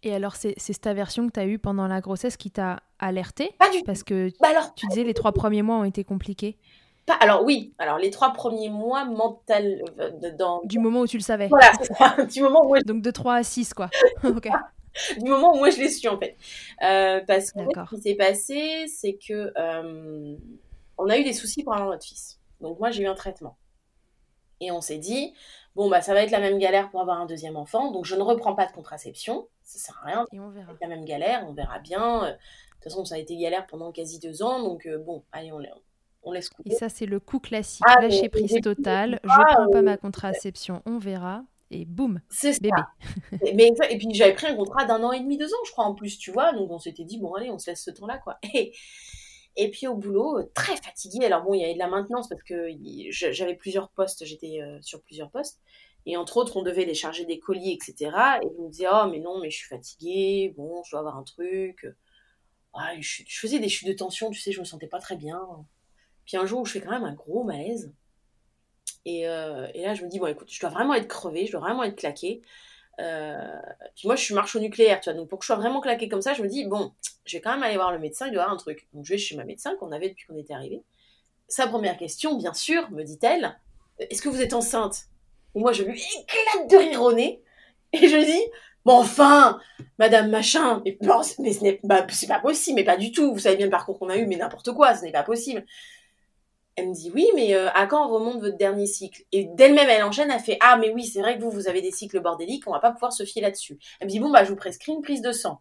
Et alors, c'est, c'est cette aversion que tu as eue pendant la grossesse qui t'a alertée? Pas du tout. Parce que bah alors, tu disais les trois premiers mois ont été compliqués. Pas, alors oui, alors les trois premiers mois mental euh, dans... Du moment où tu le savais. Voilà, c'est ça. Du moment où je... Donc de trois à six, quoi. Okay. Du moment où moi je l'ai su, en fait. Euh, parce que ce qui s'est passé, c'est que euh, on a eu des soucis pour avoir notre fils. Donc moi, j'ai eu un traitement. Et on s'est dit, bon, bah ça va être la même galère pour avoir un deuxième enfant, donc je ne reprends pas de contraception, ça sert à rien. Et on verra. C'est la même galère, on verra bien. De toute façon, ça a été galère pendant quasi deux ans, donc euh, bon, allez, on l'a... On laisse couper. Et ça, c'est le coup classique, ah, lâcher prise totale, je ne prends pas ma contraception, on verra, et boum, c'est bébé. Ça. Mais, et puis, j'avais pris un contrat d'un an et demi, deux ans, je crois, en plus, tu vois, donc on s'était dit, bon, allez, on se laisse ce temps-là, quoi. Et, et puis, au boulot, très fatiguée, alors bon, il y avait de la maintenance, parce que j'avais plusieurs postes, j'étais euh, sur plusieurs postes, et entre autres, on devait décharger des colis, et cetera, et on me disait, oh, mais non, mais je suis fatiguée, bon, je dois avoir un truc. Ah, je, je faisais des chutes de tension, tu sais, je me sentais pas très bien. Puis un jour où je fais quand même un gros malaise. Et, euh, et là, je me dis, bon, écoute, je dois vraiment être crevée, je dois vraiment être claquée. Euh, puis moi je suis marche au nucléaire, tu vois, donc pour que je sois vraiment claquée comme ça, je me dis bon, je vais quand même aller voir le médecin, il doit y avoir un truc. Donc je vais chez ma médecin qu'on avait depuis qu'on était arrivés. Sa première question, bien sûr, me dit-elle, est-ce que vous êtes enceinte? Et moi je lui éclate de rire au nez et je lui dis bon enfin, madame machin, mais, bon, mais ce n'est bah, c'est pas possible, mais pas du tout, vous savez bien le parcours qu'on a eu, mais n'importe quoi, ce n'est pas possible. Elle me dit oui, mais euh, à quand on remonte votre dernier cycle? Et d'elle-même, elle enchaîne, elle fait ah, mais oui, c'est vrai que vous, vous avez des cycles bordéliques, on va pas pouvoir se fier là-dessus. Elle me dit bon, bah, je vous prescris une prise de sang.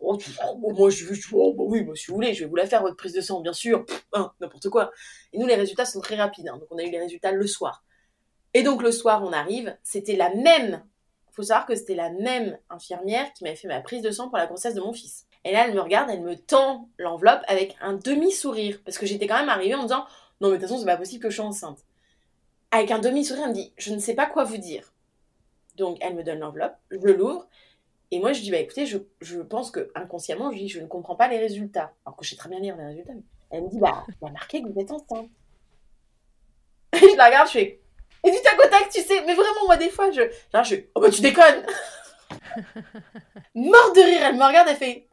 Oh, moi, je dis oh, bah oui, bah, si vous voulez, je vais vous la faire, votre prise de sang, bien sûr, pff, hein, n'importe quoi. Et nous, les résultats sont très rapides, hein, donc on a eu les résultats le soir. Et donc, le soir, on arrive, c'était la même, il faut savoir que c'était la même infirmière qui m'avait fait ma prise de sang pour la grossesse de mon fils. Et là, elle me regarde, elle me tend l'enveloppe avec un demi-sourire. Parce que j'étais quand même arrivée en me disant « Non, mais de toute façon, c'est pas possible que je sois enceinte. » Avec un demi-sourire, elle me dit « Je ne sais pas quoi vous dire. » Donc, elle me donne l'enveloppe, je l'ouvre. Et moi, je dis « Bah écoutez, je, je pense que inconsciemment, je dis je ne comprends pas les résultats. » Alors que je sais très bien lire les résultats. Elle me dit « Bah, on a marqué que vous êtes enceinte. » Je la regarde, je fais « Et du tac au tac, tu sais. » Mais vraiment, moi, des fois, je... Genre, je fais « Oh bah, tu déconnes !» Morte de rire, elle me regarde, elle fait...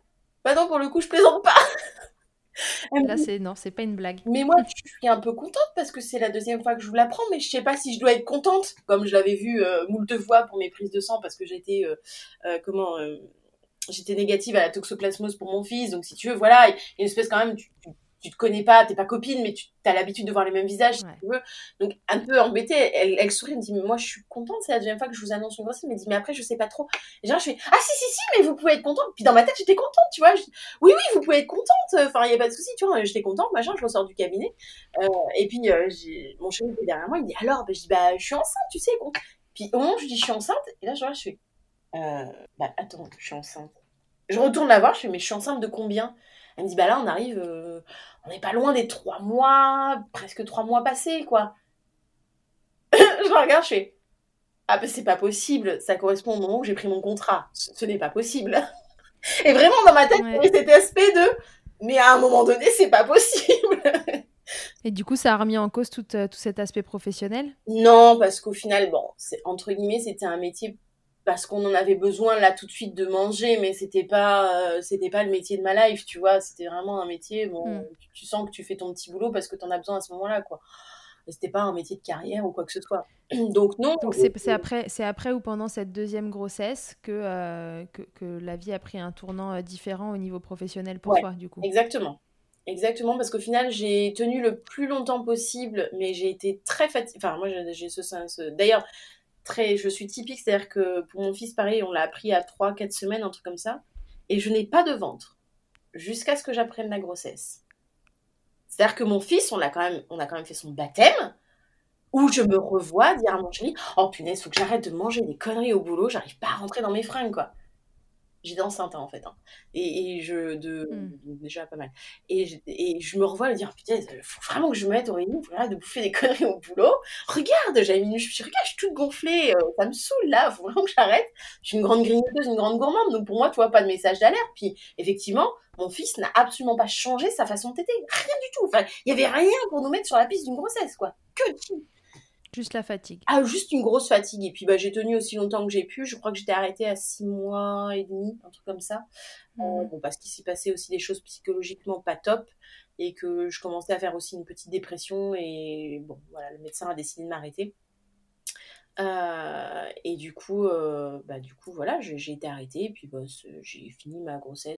Bah non, pour le coup, je plaisante pas. Là, dit, c'est... Non, c'est pas une blague. Mais moi, je suis un peu contente parce que c'est la deuxième fois que je vous l'apprends, mais je sais pas si je dois être contente, comme je l'avais vu euh, moult fois pour mes prises de sang parce que j'étais, euh, euh, comment, euh, j'étais négative à la toxoplasmose pour mon fils. Donc, si tu veux, voilà, il y a une espèce quand même, tu, tu, tu te connais pas, t'es pas copine, mais tu as l'habitude de voir les mêmes visages, ouais. Si tu veux. Donc, un peu embêtée, elle, elle sourit, elle me dit, mais moi, je suis contente, c'est la deuxième fois que je vous annonce une grossesse. Elle me dit, mais après, je sais pas trop. Et genre, je fais, ah si, si, si, mais vous pouvez être contente. Puis dans ma tête, j'étais contente, tu vois. Je... Oui, oui, vous pouvez être contente. Enfin, il n'y a pas de souci, tu vois. J'étais contente, machin, je ressors du cabinet. Euh, et puis, euh, j'ai... mon chéri était derrière moi, il me dit, alors, ben, je dis, bah, je suis enceinte, tu sais. Bon. Puis au moment où je dis, je suis enceinte, et là, genre, je fais, euh, bah, attends, je suis enceinte. Je retourne la voir, je fais, mais je suis enceinte de combien ? Elle me dit, bah là, on arrive, euh, on n'est pas loin des trois mois, presque trois mois passés, quoi. Je la regarde, je fais, ah, bah c'est pas possible, ça correspond au moment où j'ai pris mon contrat. Ce, ce n'est pas possible. Et vraiment, dans ma tête, il y avait cet aspect de, mais à un moment donné, c'est pas possible. Et du coup, ça a remis en cause tout, euh, tout cet aspect professionnel ? Non, parce qu'au final, bon, c'est, entre guillemets, c'était un métier... parce qu'on en avait besoin là tout de suite de manger, mais c'était pas euh, c'était pas le métier de ma life, tu vois, c'était vraiment un métier, bon, mm. tu, tu sens que tu fais ton petit boulot parce que t'en as besoin à ce moment-là, quoi. Et c'était pas un métier de carrière ou quoi que ce soit. Donc non. Donc c'est, c'est après c'est après ou pendant cette deuxième grossesse que euh, que, que la vie a pris un tournant différent au niveau professionnel pour ouais, toi, du coup. Exactement. Exactement, parce qu'au final, j'ai tenu le plus longtemps possible, mais j'ai été très fatiguée. Enfin, moi, j'ai, j'ai ce sens. D'ailleurs. Très, je suis typique, c'est-à-dire que pour mon fils, pareil, on l'a appris à trois quatre semaines, un truc comme ça, et je n'ai pas de ventre jusqu'à ce que j'apprenne la grossesse. C'est-à-dire que mon fils, on, l'a quand même, on a quand même fait son baptême, où je me revois dire à mon chéri, oh punaise, faut que j'arrête de manger des conneries au boulot, j'arrive pas à rentrer dans mes fringues, quoi. J'étais enceinte, hein, en fait, hein. Et, et je... De, mm. Déjà pas mal. Et je, et je me revois le dire, putain, il faut vraiment que je me mette au réunion, il faut arrêter de bouffer des conneries au boulot. Regarde, j'avais mis une... Je, regarde, je suis toute gonflée, euh, ça me saoule, là, il faut vraiment que j'arrête. Je suis une grande grignoteuse, une grande gourmande, donc pour moi, tu vois, pas de message d'alerte. Puis, effectivement, mon fils n'a absolument pas changé sa façon de téter. Rien du tout. Enfin, il n'y avait rien pour nous mettre sur la piste d'une grossesse, quoi. Que de... Juste la fatigue. Ah, juste une grosse fatigue. Et puis, bah, j'ai tenu aussi longtemps que j'ai pu. Je crois que j'étais arrêtée à six mois et demi, un truc comme ça. Mmh. Euh, bon, parce qu'il s'est passé aussi des choses psychologiquement pas top et que je commençais à faire aussi une petite dépression. Et bon, voilà, le médecin a décidé de m'arrêter. Euh, et du coup, euh, bah, du coup, voilà, j'ai, j'ai été arrêtée. Et puis, bah, j'ai fini ma grossesse.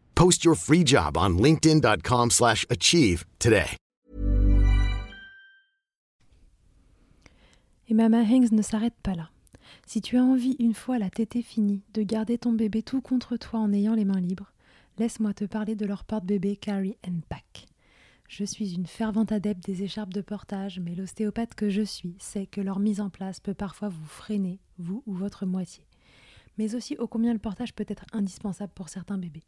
Post your free job on linkedin dot com slash achieve today. Et Mama Hangs ne s'arrête pas là. Si tu as envie, une fois la tétée finie, de garder ton bébé tout contre toi en ayant les mains libres, laisse-moi te parler de leur porte-bébé Carry and Pack. Je suis une fervente adepte des écharpes de portage, mais l'ostéopathe que je suis sait que leur mise en place peut parfois vous freiner, vous ou votre moitié. mais aussi ô combien le portage peut être indispensable pour certains bébés.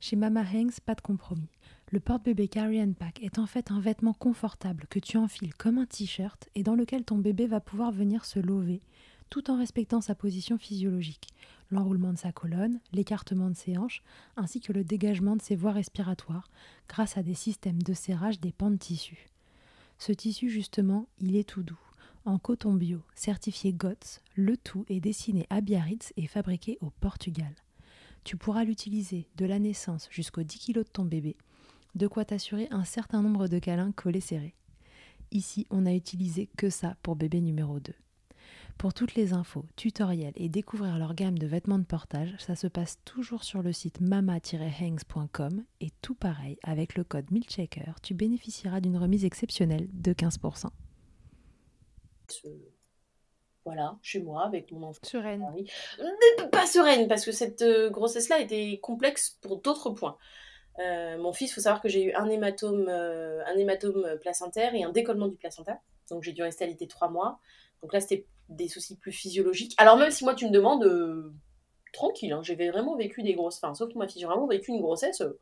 Chez Mama Hangs, pas de compromis. Le porte-bébé Carry and Pack est en fait un vêtement confortable que tu enfiles comme un t-shirt et dans lequel ton bébé va pouvoir venir se lever, tout en respectant sa position physiologique, l'enroulement de sa colonne, l'écartement de ses hanches, ainsi que le dégagement de ses voies respiratoires, grâce à des systèmes de serrage des pans de tissu. Ce tissu, justement, il est tout doux, en coton bio, certifié G O T S, le tout est dessiné à Biarritz et fabriqué au Portugal. Tu pourras l'utiliser de la naissance jusqu'aux dix kilos de ton bébé, de quoi t'assurer un certain nombre de câlins collés serrés. Ici, on n'a utilisé que ça pour bébé numéro deux. Pour toutes les infos, tutoriels et découvrir leur gamme de vêtements de portage, ça se passe toujours sur le site mama dash hangs point com et tout pareil, avec le code Milkshaker, tu bénéficieras d'une remise exceptionnelle de quinze pour cent. Voilà, chez moi, avec mon enfant. Sereine. Pas sereine, parce que cette grossesse-là était complexe pour d'autres points. Euh, mon fils, il faut savoir que j'ai eu un hématome, euh, un hématome placentaire et un décollement du placenta. Donc j'ai dû rester allaitée trois mois. Donc là, c'était des soucis plus physiologiques. Alors même si moi, tu me demandes, euh, tranquille, hein, j'ai vraiment vécu des grosses... Enfin, sauf que ma fille, j'ai vraiment vécu une grossesse... Euh...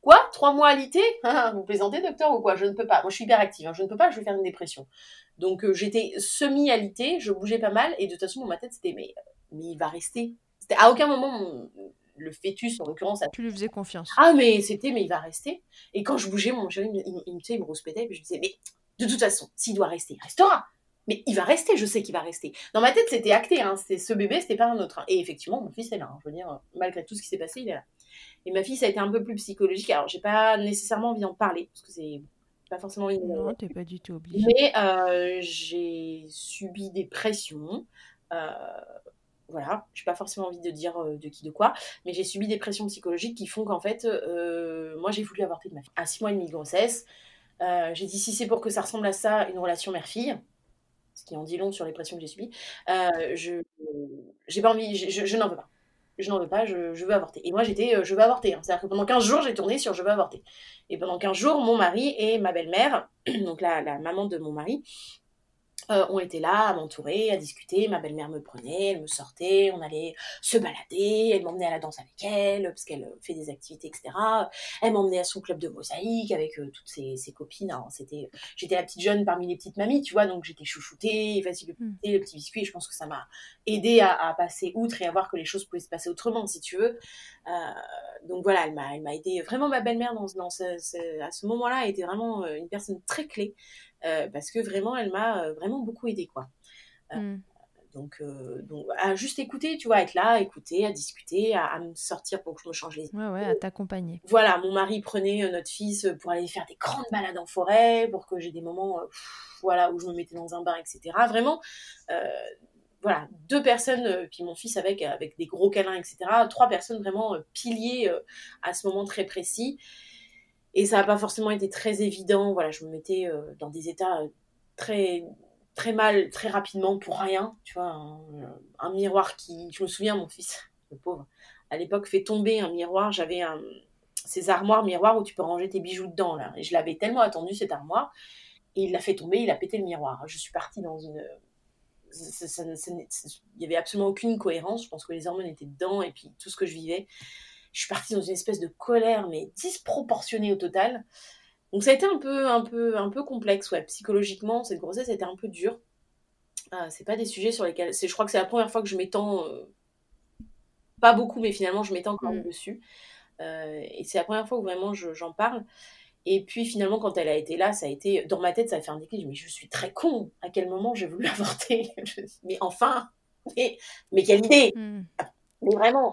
Quoi ? Trois mois alité ? Hein, vous plaisantez, docteur, ou quoi ? Je ne peux pas. Moi, je suis hyperactive. Hein, je ne peux pas, je vais faire une dépression. Donc, euh, j'étais semi-alitée, je bougeais pas mal. Et de toute façon, dans ma tête, c'était, mais, mais il va rester. C'était, à aucun moment, mon, le fœtus, en l'occurrence... A... Tu lui faisais confiance. Ah, mais c'était, mais il va rester. Et quand je bougeais, mon chéri, il, il, il, il me rouspétait. Puis je me disais, mais de toute façon, s'il doit rester, il restera. Mais il va rester, je sais qu'il va rester. Dans ma tête, c'était acté. Hein, c'était ce bébé, c'était pas un autre. Hein. Et effectivement, mon fils est là. Hein, je veux dire, malgré tout ce qui s'est passé, il est là. Et ma fille, ça a été un peu plus psychologique. Alors, j'ai pas nécessairement envie d'en parler, parce que c'est pas forcément... Une... Non, t'es pas du tout obligée. Mais euh, j'ai subi des pressions. Euh, voilà, j'ai pas forcément envie de dire euh, de qui, de quoi. Mais j'ai subi des pressions psychologiques qui font qu'en fait, euh, moi, j'ai voulu avorter de ma fille. À six mois et demi de grossesse, euh, j'ai dit, si c'est pour que ça ressemble à ça, une relation mère-fille, ce qui en dit long sur les pressions que j'ai subies, euh, je, j'ai pas envie, je, je, je n'en veux pas. je n'en veux pas, je, je veux avorter. Et moi, j'étais, euh, je veux avorter. Hein. C'est-à-dire que pendant quinze jours, j'ai tourné sur je veux avorter. Et pendant quinze jours, mon mari et ma belle-mère, donc la, la maman de mon mari, euh, ont été là à m'entourer, à discuter. Ma belle-mère me prenait, elle me sortait, on allait se balader, elle m'emmenait à la danse avec elle, parce qu'elle fait des activités, et cetera. Elle m'emmenait à son club de mosaïque avec euh, toutes ses, ses copines. Hein. C'était, j'étais la petite jeune parmi les petites mamies, tu vois, donc j'étais chouchoutée, facile de péter, le petit biscuit. Je pense que ça m'a aidée à, à passer outre et à voir que les choses pouvaient se passer autrement, si tu veux. Euh, donc voilà, elle m'a, elle m'a aidée. Vraiment, ma belle-mère, dans, dans ce, ce, à ce moment-là, elle était vraiment une personne très clé. Euh, parce que vraiment, elle m'a euh, vraiment beaucoup aidée, quoi. Euh, mm. donc, euh, donc, à juste écouter, tu vois, être là, à écouter, à discuter, à, à me sortir pour que je me change les idées. Ouais, ouais, à t'accompagner. Voilà, mon mari prenait euh, notre fils pour aller faire des grandes balades en forêt, pour que j'ai des moments euh, pff, voilà, où je me mettais dans un bain, et cetera. Vraiment, euh, voilà, deux personnes, euh, puis mon fils avec, avec des gros câlins, et cetera. Trois personnes vraiment euh, piliers euh, à ce moment très précis. Et ça n'a pas forcément été très évident. Voilà, je me mettais euh, dans des états euh, très, très mal, très rapidement, pour rien. Tu vois, un, un miroir qui... Je me souviens, mon fils, le pauvre, à l'époque, fait tomber un miroir. J'avais un, ces armoires miroirs où tu peux ranger tes bijoux dedans, là. Et je l'avais tellement attendu, cette armoire. Et il l'a fait tomber, il a pété le miroir. Je suis partie dans une... Il n'y avait absolument aucune cohérence. Je pense que les hormones étaient dedans et puis tout ce que je vivais. Je suis partie dans une espèce de colère, mais disproportionnée au total. Donc ça a été un peu, un peu, un peu complexe, ouais. Psychologiquement, cette grossesse a été un peu dure. Ah, c'est pas des sujets sur lesquels... C'est, je crois que c'est la première fois que je m'étends... Euh, pas beaucoup, mais finalement, je m'étends quand même mmh. dessus. Euh, et c'est la première fois où vraiment je, j'en parle. Et puis finalement, quand elle a été là, ça a été... Dans ma tête, ça a fait un déclic. Je me dis, mais je suis très con. À quel moment j'ai voulu avorter ? Mais enfin mais, mais quelle idée mmh. Mais vraiment.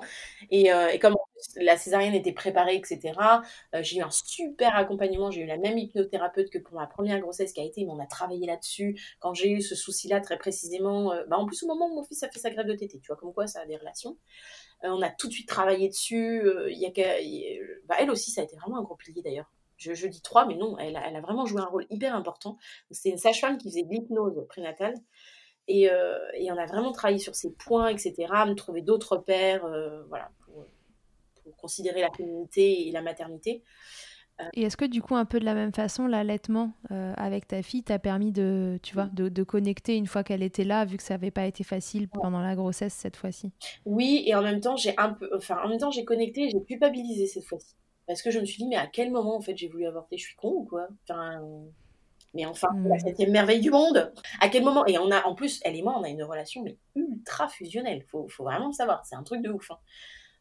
Et, euh, et comme la césarienne était préparée, et cetera, euh, j'ai eu un super accompagnement. J'ai eu la même hypnothérapeute que pour ma première grossesse qui a été, mais on a travaillé là-dessus. Quand j'ai eu ce souci-là, très précisément, euh, bah en plus, au moment où mon fils a fait sa grève de tétée, tu vois, comme quoi ça a des relations. Euh, on a tout de suite travaillé dessus. Euh, y a qu'à, y, bah elle aussi, ça a été vraiment un gros pilier d'ailleurs. Je, je dis trois, mais non, elle a, elle a vraiment joué un rôle hyper important. C'est une sage-femme qui faisait de l'hypnose prénatale. Et, euh, et on a vraiment travaillé sur ces points, et cetera, me trouver d'autres repères, euh, voilà, pour, pour considérer la féminité et la maternité. Et est-ce que du coup, un peu de la même façon, l'allaitement euh, avec ta fille t'a permis de, tu vois, de, de connecter une fois qu'elle était là, vu que ça n'avait pas été facile pendant la grossesse cette fois-ci? Oui, et en même temps, j'ai un peu, enfin, en même temps, j'ai connecté et j'ai culpabilisé cette fois-ci, parce que je me suis dit, mais à quel moment en fait j'ai voulu avorter? Je suis con ou quoi? Enfin, mais enfin, mmh. la septième merveille du monde. À quel moment? Et on a, en plus, elle et moi, on a une relation mais ultra fusionnelle. Faut, faut vraiment le savoir. C'est un truc de ouf. Hein.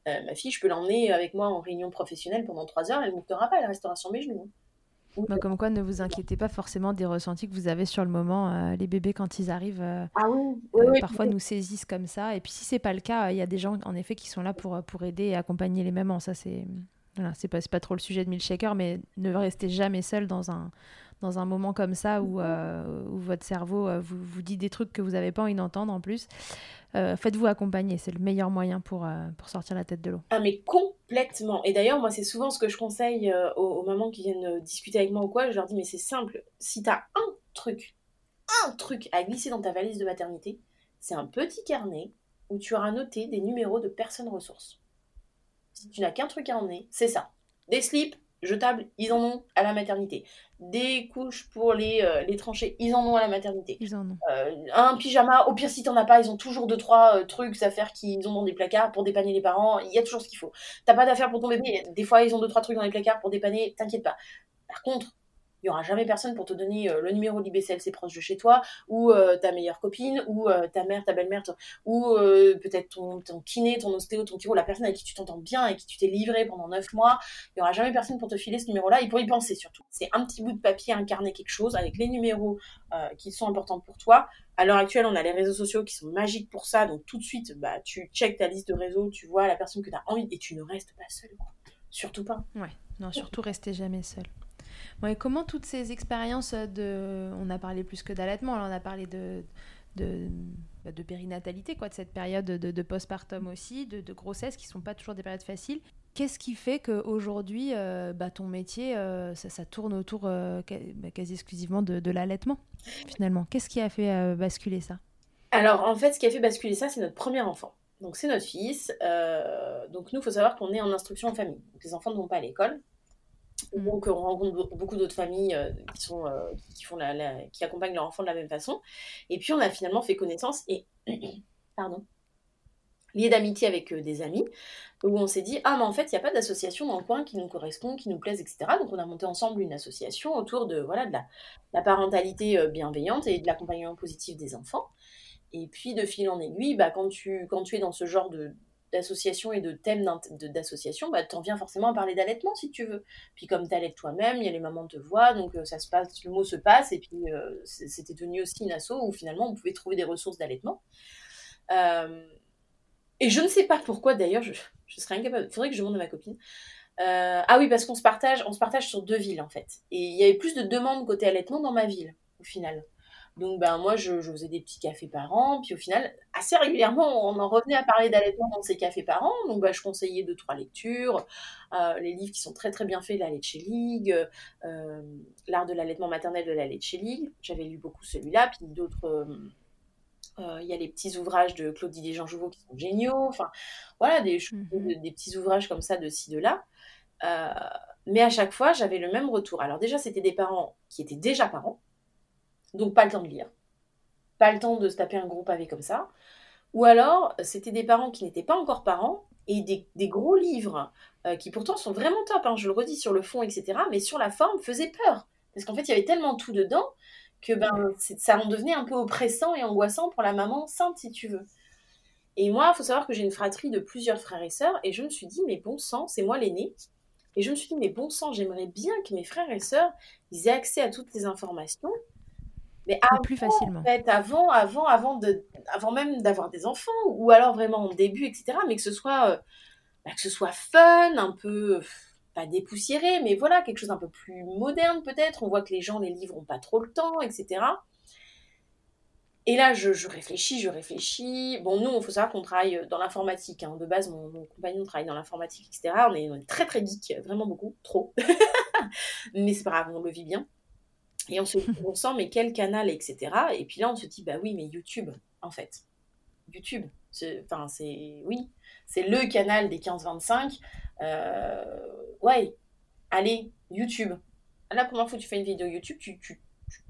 Euh, ma fille, je peux l'emmener avec moi en réunion professionnelle pendant trois heures, elle ne montera pas, elle restera sur mes genoux. Oui. Bah, comme quoi, ne vous inquiétez pas forcément des ressentis que vous avez sur le moment. Euh, les bébés, quand ils arrivent, euh, ah oui, oui, euh, oui, parfois oui. nous saisissent comme ça. Et puis, si ce n'est pas le cas, il euh, y a des gens, en effet, qui sont là pour, pour aider et accompagner les mamans. Ça, c'est, voilà, c'est pas, c'est pas trop le sujet de Milkshaker, mais ne restez jamais seul dans un... dans un moment comme ça où, euh, où votre cerveau euh, vous, vous dit des trucs que vous n'avez pas envie d'entendre en plus, euh, faites-vous accompagner, c'est le meilleur moyen pour, euh, pour sortir la tête de l'eau. Ah mais complètement, et d'ailleurs moi c'est souvent ce que je conseille euh, aux, aux mamans qui viennent discuter avec moi ou quoi, je leur dis mais c'est simple, si t'as un truc, un truc à glisser dans ta valise de maternité, c'est un petit carnet où tu auras noté des numéros de personnes ressources. Si tu n'as qu'un truc à emmener, c'est ça, des slips, jetables, ils en ont à la maternité. Des couches pour les, euh, les tranchées, ils en ont à la maternité. Ils en ont. Euh, un pyjama, au pire si t'en as pas, ils ont toujours deux trois euh, trucs à faire qu'ils ont dans des placards pour dépanner les parents. Il y a toujours ce qu'il faut. T'as pas d'affaires pour ton bébé, des fois ils ont deux trois trucs dans les placards pour dépanner. T'inquiète pas. Par contre, il y aura jamais personne pour te donner euh, le numéro d'I B C L C proche de chez toi, ou euh, ta meilleure copine, ou euh, ta mère, ta belle-mère, t- ou euh, peut-être ton, ton kiné, ton ostéo, ton chiro, la personne avec qui tu t'entends bien et qui tu t'es livré pendant neuf mois. Il y aura jamais personne pour te filer ce numéro-là et pour y penser surtout. C'est un petit bout de papier, un carnet, quelque chose avec les numéros euh, qui sont importants pour toi. À l'heure actuelle, on a les réseaux sociaux qui sont magiques pour ça, donc tout de suite, bah tu check ta liste de réseaux, tu vois la personne que t'as envie et tu ne restes pas seule. Surtout pas. Ouais, non, surtout restez jamais seule. Bon, et comment toutes ces expériences de... On a parlé plus que d'allaitement, là on a parlé de, de... de périnatalité, quoi, de cette période de, de postpartum aussi, de, de grossesse qui ne sont pas toujours des périodes faciles. Qu'est-ce qui fait qu'aujourd'hui, euh, bah, ton métier, euh, ça, ça tourne autour euh, quasi exclusivement de, de l'allaitement, finalement? Qu'est-ce qui a fait euh, basculer ça? Alors en fait, ce qui a fait basculer ça, c'est notre premier enfant. Donc c'est notre fils. Euh... Donc nous, il faut savoir qu'on est en instruction en famille. Donc, les enfants ne vont pas à l'école. Donc on rencontre beaucoup d'autres familles euh, qui, sont, euh, qui, font la, la, qui accompagnent leurs enfants de la même façon. Et puis on a finalement fait connaissance et pardon, lié d'amitié avec euh, des amis, où on s'est dit « Ah mais en fait, il n'y a pas d'association dans le coin qui nous correspond, qui nous plaise, et cetera » Donc on a monté ensemble une association autour de, voilà, de la, la parentalité euh, bienveillante et de l'accompagnement positif des enfants. Et puis de fil en aiguille, bah, quand, tu, quand tu es dans ce genre de... d'association et de thèmes d'association, bah, t'en viens forcément à parler d'allaitement si tu veux. Puis comme t'allaites toi-même, il y a les mamans te voient, donc euh, ça se passe, le mot se passe, et puis euh, c'était devenu aussi une asso où finalement on pouvait trouver des ressources d'allaitement. Euh... Et je ne sais pas pourquoi d'ailleurs, je, je serais incapable, faudrait que je demande à ma copine. Euh... Ah oui, parce qu'on se partage, on se partage sur deux villes en fait. Et il y avait plus de demandes côté allaitement dans ma ville, au final. Donc ben moi je, je faisais des petits cafés par an, puis au final assez régulièrement on en revenait à parler d'allaitement dans ces cafés par an. Donc ben, je conseillais deux trois lectures, euh, les livres qui sont très très bien faits, la Leche League, euh, l'art de l'allaitement maternel de la Leche League. J'avais lu beaucoup celui-là, puis d'autres. Euh, Il euh, y a les petits ouvrages de Claudie Desjangevaux qui sont géniaux. Enfin voilà des, mm-hmm. des petits ouvrages comme ça de ci de là. Euh, mais à chaque fois j'avais le même retour. Alors déjà c'était des parents qui étaient déjà parents. Donc pas le temps de lire, pas le temps de se taper un gros pavé comme ça. Ou alors, c'était des parents qui n'étaient pas encore parents, et des, des gros livres euh, qui pourtant sont vraiment top, hein, je le redis, sur le fond, et cetera, mais sur la forme, faisaient peur. Parce qu'en fait, il y avait tellement tout dedans que ben, c'est, ça en devenait un peu oppressant et angoissant pour la maman enceinte, si tu veux. Et moi, il faut savoir que j'ai une fratrie de plusieurs frères et sœurs, et je me suis dit, mais bon sang, c'est moi l'aînée. Et je me suis dit, mais bon sang, j'aimerais bien que mes frères et sœurs aient accès à toutes les informations, mais avant, plus facilement. En fait, avant, avant, avant, de, avant même d'avoir des enfants, ou alors vraiment en début, et cetera, mais que ce soit, euh, bah, que ce soit fun, un peu, pas dépoussiéré, mais voilà, quelque chose d'un peu plus moderne peut-être. On voit que les gens, les livres n'ont pas trop le temps, et cetera. Et là, je, je réfléchis, je réfléchis. Bon, nous, il faut savoir qu'on travaille dans l'informatique. Hein. De base, mon, mon compagnon travaille dans l'informatique, et cetera. On est, on est très, très geek, vraiment beaucoup, trop. Mais c'est pas grave, on le vit bien. Et on se dit, on sent, mais quel canal, et cetera. Et puis là, on se dit, bah oui, mais YouTube, en fait. YouTube, c'est, enfin, c'est, oui, c'est le canal des quinze vingt-cinq. Euh, ouais, Allez, YouTube. La première fois que tu fais une vidéo YouTube, tu, tu, tu,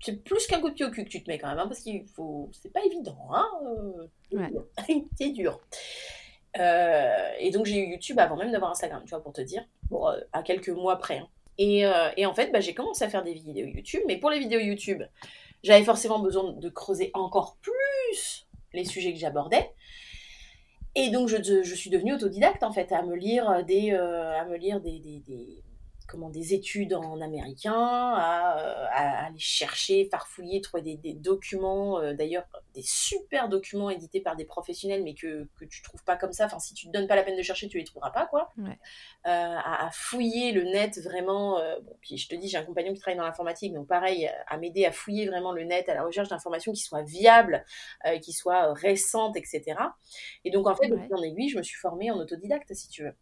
c'est plus qu'un coup de pied au cul que tu te mets quand même, hein, parce qu'il faut, c'est pas évident, hein. Euh... Ouais. C'est dur. Euh, et donc j'ai eu YouTube avant même d'avoir Instagram, tu vois, pour te dire, bon, euh, à quelques mois près. Hein. Et, euh, et en fait, bah, j'ai commencé à faire des vidéos YouTube, mais pour les vidéos YouTube, j'avais forcément besoin de creuser encore plus les sujets que j'abordais. Et donc, je, je suis devenue autodidacte, en fait, à me lire des, euh, à me lire des, des, des, comment, des études en américain, à, euh, à aller chercher, farfouiller, trouver des, des documents, euh, d'ailleurs, des super documents édités par des professionnels, mais que, que tu ne trouves pas comme ça. Enfin, si tu ne te donnes pas la peine de chercher, tu ne les trouveras pas, quoi. Ouais. Euh, à, à fouiller le net, vraiment. Euh, bon, puis, je te dis, j'ai un compagnon qui travaille dans l'informatique, donc pareil, à m'aider à fouiller vraiment le net, à la recherche d'informations qui soient viables, euh, qui soient récentes, et cetera. Et donc, en fait, ouais. en aiguille, je me suis formée en autodidacte, si tu veux.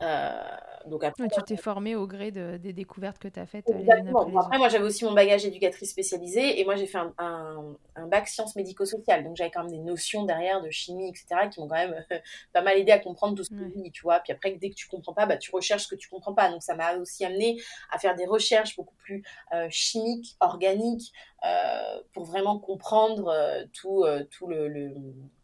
Euh, donc après, ouais, tu t'es formée au gré de, des découvertes que tu as faites. Exactement. Après, après moi j'avais aussi mon bagage éducatrice spécialisée et moi j'ai fait un, un, un bac sciences médico-sociales, donc j'avais quand même des notions derrière de chimie, etc., qui m'ont quand même euh, pas mal aidé à comprendre tout ce que je dis, tu vois. Puis après, dès que tu comprends pas, bah, tu recherches ce que tu comprends pas, donc ça m'a aussi amené à faire des recherches beaucoup plus euh, chimiques, organiques, euh, pour vraiment comprendre euh, tout, euh, tout, le, le,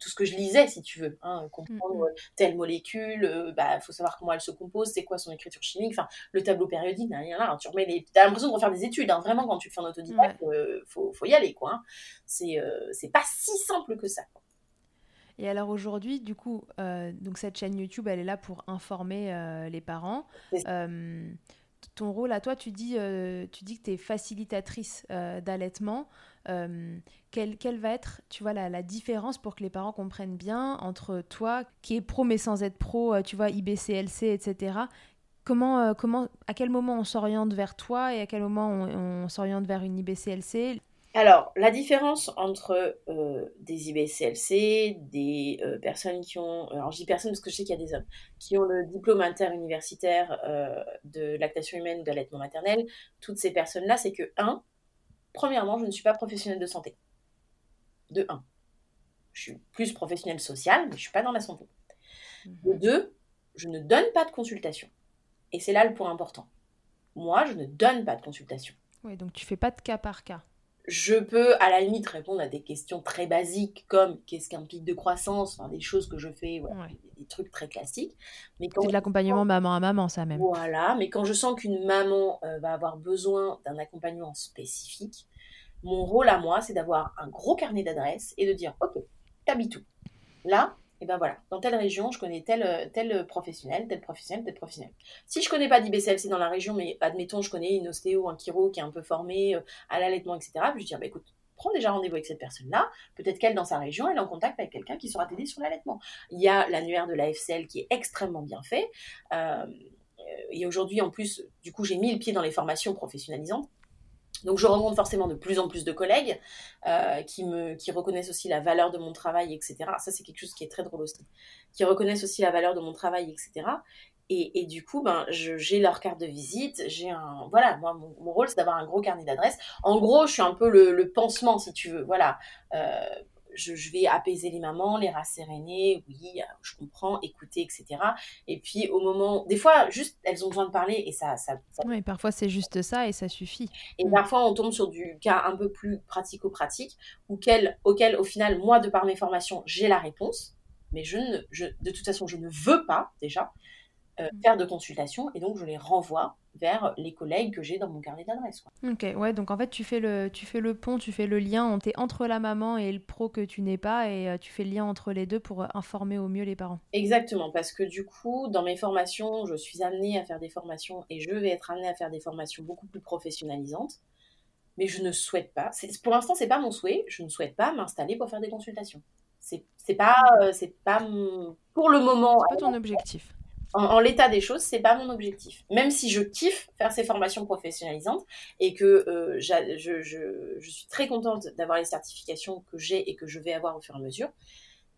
tout ce que je lisais, si tu veux, hein, comprendre mm-hmm. telle molécule, euh, bah, faut savoir comment elle se compose, c'est quoi son écriture chimique, enfin le tableau périodique, hein, y en a, hein, tu remets les... T'as l'impression de refaire des études, hein, vraiment, quand tu fais un autodidacte, ouais. euh, faut, faut y aller, quoi. Hein. C'est, euh, c'est pas si simple que ça, quoi. Et alors aujourd'hui, du coup, euh, donc cette chaîne YouTube, elle est là pour informer euh, les parents. Euh, ton rôle à toi, tu dis, euh, tu dis que t'es facilitatrice euh, d'allaitement. Euh, quelle, quelle va être, tu vois, la, la différence pour que les parents comprennent bien entre toi qui est pro mais sans être pro, tu vois, I B C L C, et cetera. Comment, euh, comment, à quel moment on s'oriente vers toi et à quel moment on, on s'oriente vers une I B C L C? Alors, la différence entre euh, des I B C L C, des euh, personnes qui ont... Alors, je dis personnes parce que je sais qu'il y a des hommes qui ont le diplôme interuniversitaire euh, de lactation humaine ou d'allaitement maternel. Toutes ces personnes-là, c'est que, un, premièrement, je ne suis pas professionnelle de santé. De un. Je suis plus professionnelle sociale, mais je ne suis pas dans la santé. De deux, je ne donne pas de consultation. Et c'est là le point important. Moi, je ne donne pas de consultation. Oui, donc tu ne fais pas de cas par cas. Je peux, à la limite, répondre à des questions très basiques comme qu'est-ce qu'un pic de croissance, enfin, des choses que je fais, voilà, ouais. des trucs très classiques. Mais quand c'est de l'accompagnement sens... maman à maman, ça même. Voilà, mais quand je sens qu'une maman euh, va avoir besoin d'un accompagnement spécifique, mon rôle à moi, c'est d'avoir un gros carnet d'adresses et de dire « Ok, t'habites où ? Là, et ben voilà, dans telle région, je connais tel, tel professionnel, tel professionnel, tel professionnel. Si je connais pas d'I B C L C dans la région, mais admettons, je connais une ostéo, un chiro qui est un peu formé à l'allaitement, et cetera, puis je dis, bah, écoute, prends déjà rendez-vous avec cette personne-là. Peut-être qu'elle, dans sa région, elle est en contact avec quelqu'un qui saura t'aider sur l'allaitement. Il y a l'annuaire de l'A F C L qui est extrêmement bien fait. Euh, et aujourd'hui, en plus, du coup, j'ai mis le pied dans les formations professionnalisantes. Donc, je rencontre forcément de plus en plus de collègues euh, qui, me, qui reconnaissent aussi la valeur de mon travail, et cetera. Ça, c'est quelque chose qui est très drôle aussi. Qui reconnaissent aussi la valeur de mon travail, et cetera. Et, et du coup, ben, je, j'ai leur carte de visite. J'ai un, voilà, moi, mon, mon rôle, c'est d'avoir un gros carnet d'adresses. En gros, je suis un peu le, le pansement, si tu veux. Voilà. Euh, Je, je vais apaiser les mamans, les rasséréner, oui, je comprends, écouter, et cetera. Et puis, au moment... Des fois, juste, elles ont besoin de parler et ça... ça, ça... Oui, parfois, c'est juste ça et ça suffit. Et mmh. parfois, on tombe sur du cas un peu plus pratico-pratique auquel, auquel, au final, moi, de par mes formations, j'ai la réponse. Mais je ne, je, de toute façon, je ne veux pas, déjà, euh, mmh. faire de consultation. Et donc, je les renvoie vers les collègues que j'ai dans mon carnet d'adresse, quoi. Ok, ouais, donc en fait, tu fais le, tu fais le pont, tu fais le lien, on t'est entre la maman et le pro que tu n'es pas, et euh, tu fais le lien entre les deux pour informer au mieux les parents. Exactement, parce que du coup, dans mes formations, je suis amenée à faire des formations, et je vais être amenée à faire des formations beaucoup plus professionnalisantes, mais je ne souhaite pas, c'est, pour l'instant, c'est pas mon souhait, je ne souhaite pas m'installer pour faire des consultations. C'est, c'est pas, euh, c'est pas mon... pour le moment... C'est pas ton objectif. En, en l'état des choses, c'est pas mon objectif. Même si je kiffe faire ces formations professionnalisantes et que euh, j'a, je, je, je suis très contente d'avoir les certifications que j'ai et que je vais avoir au fur et à mesure.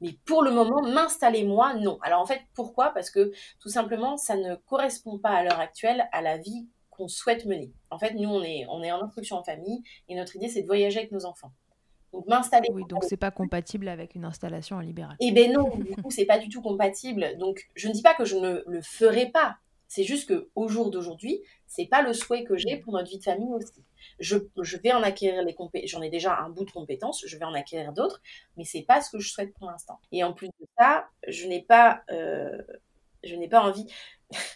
Mais pour le moment, m'installer moi, non. Alors en fait, pourquoi ? Parce que tout simplement, ça ne correspond pas à l'heure actuelle à la vie qu'on souhaite mener. En fait, nous, on est, on est en instruction en famille et notre idée, c'est de voyager avec nos enfants. Donc, m'installer. Oui, donc c'est pas compatible avec une installation en libéral. Eh ben non, du coup, c'est pas du tout compatible. Donc, je ne dis pas que je ne le ferai pas, C'est juste qu'au jour d'aujourd'hui, c'est pas le souhait que j'ai pour notre vie de famille aussi. Je, je vais en acquérir les compétences, j'en ai déjà un bout de compétences, je vais en acquérir d'autres, mais c'est pas ce que je souhaite pour l'instant. Et en plus de ça, je n'ai pas, euh, je n'ai pas envie,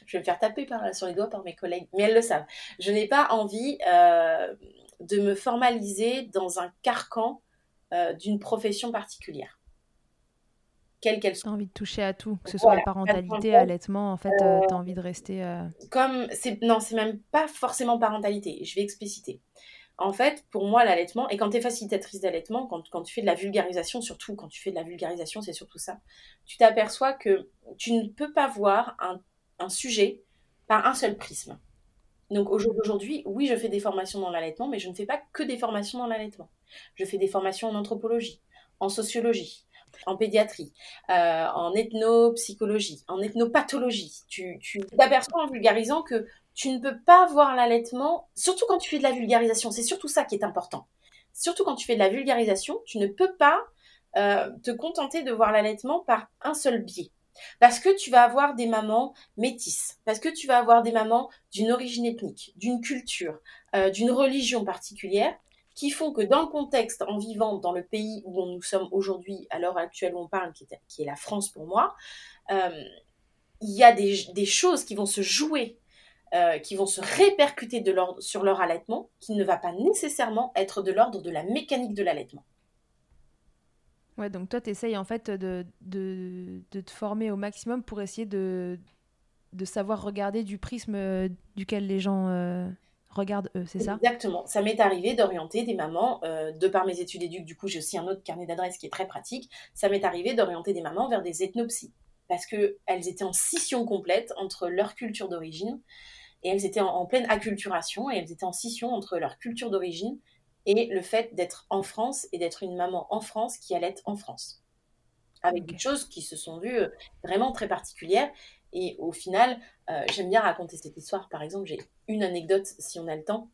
je vais me faire taper par, sur les doigts par mes collègues, mais elles le savent, je n'ai pas envie euh, de me formaliser dans un carcan euh, d'une profession particulière. Quelle qu'elle soit. T'as envie de toucher à tout, que ce soit voilà, parentalité, allaitement, en fait, euh, t'as envie de rester... Euh... Comme c'est, non, c'est même pas forcément parentalité, je vais expliciter. En fait, pour moi, l'allaitement, et quand t'es facilitatrice d'allaitement, quand, quand tu fais de la vulgarisation, surtout quand tu fais de la vulgarisation, c'est surtout ça, tu t'aperçois que tu ne peux pas voir un, un sujet par un seul prisme. Donc aujourd'hui, oui, je fais des formations dans l'allaitement, mais je ne fais pas que des formations dans l'allaitement. Je fais des formations en anthropologie, en sociologie, en pédiatrie, euh, en ethnopsychologie, en ethnopathologie. Tu, tu t'aperçois en vulgarisant que tu ne peux pas voir l'allaitement, surtout quand tu fais de la vulgarisation, c'est surtout ça qui est important. Surtout quand tu fais de la vulgarisation, tu ne peux pas euh, te contenter de voir l'allaitement par un seul biais. Parce que tu vas avoir des mamans métisses, parce que tu vas avoir des mamans d'une origine ethnique, d'une culture, euh, d'une religion particulière, qui font que dans le contexte, en vivant dans le pays où nous sommes aujourd'hui, à l'heure actuelle où on parle, qui est, qui est la France pour moi, euh, il y a des, des choses qui vont se jouer, euh, qui vont se répercuter de l'ordre, sur leur allaitement, qui ne va pas nécessairement être de l'ordre de la mécanique de l'allaitement. Ouais, donc toi, tu essayes en fait de, de, de te former au maximum pour essayer de, de savoir regarder du prisme duquel les gens... Euh... Regarde eux, c'est ça ? Exactement. Ça m'est arrivé d'orienter des mamans, euh, de par mes études éduques, du coup j'ai aussi un autre carnet d'adresses qui est très pratique, ça m'est arrivé d'orienter des mamans vers des ethnopsies, parce qu'elles étaient en scission complète entre leur culture d'origine, et elles étaient en, en pleine acculturation, et elles étaient en scission entre leur culture d'origine et le fait d'être en France, et d'être une maman en France qui allait en France. Avec okay. des choses qui se sont vues vraiment très particulières, et au final, euh, j'aime bien raconter cette histoire. Par exemple, j'ai une anecdote, si on a le temps,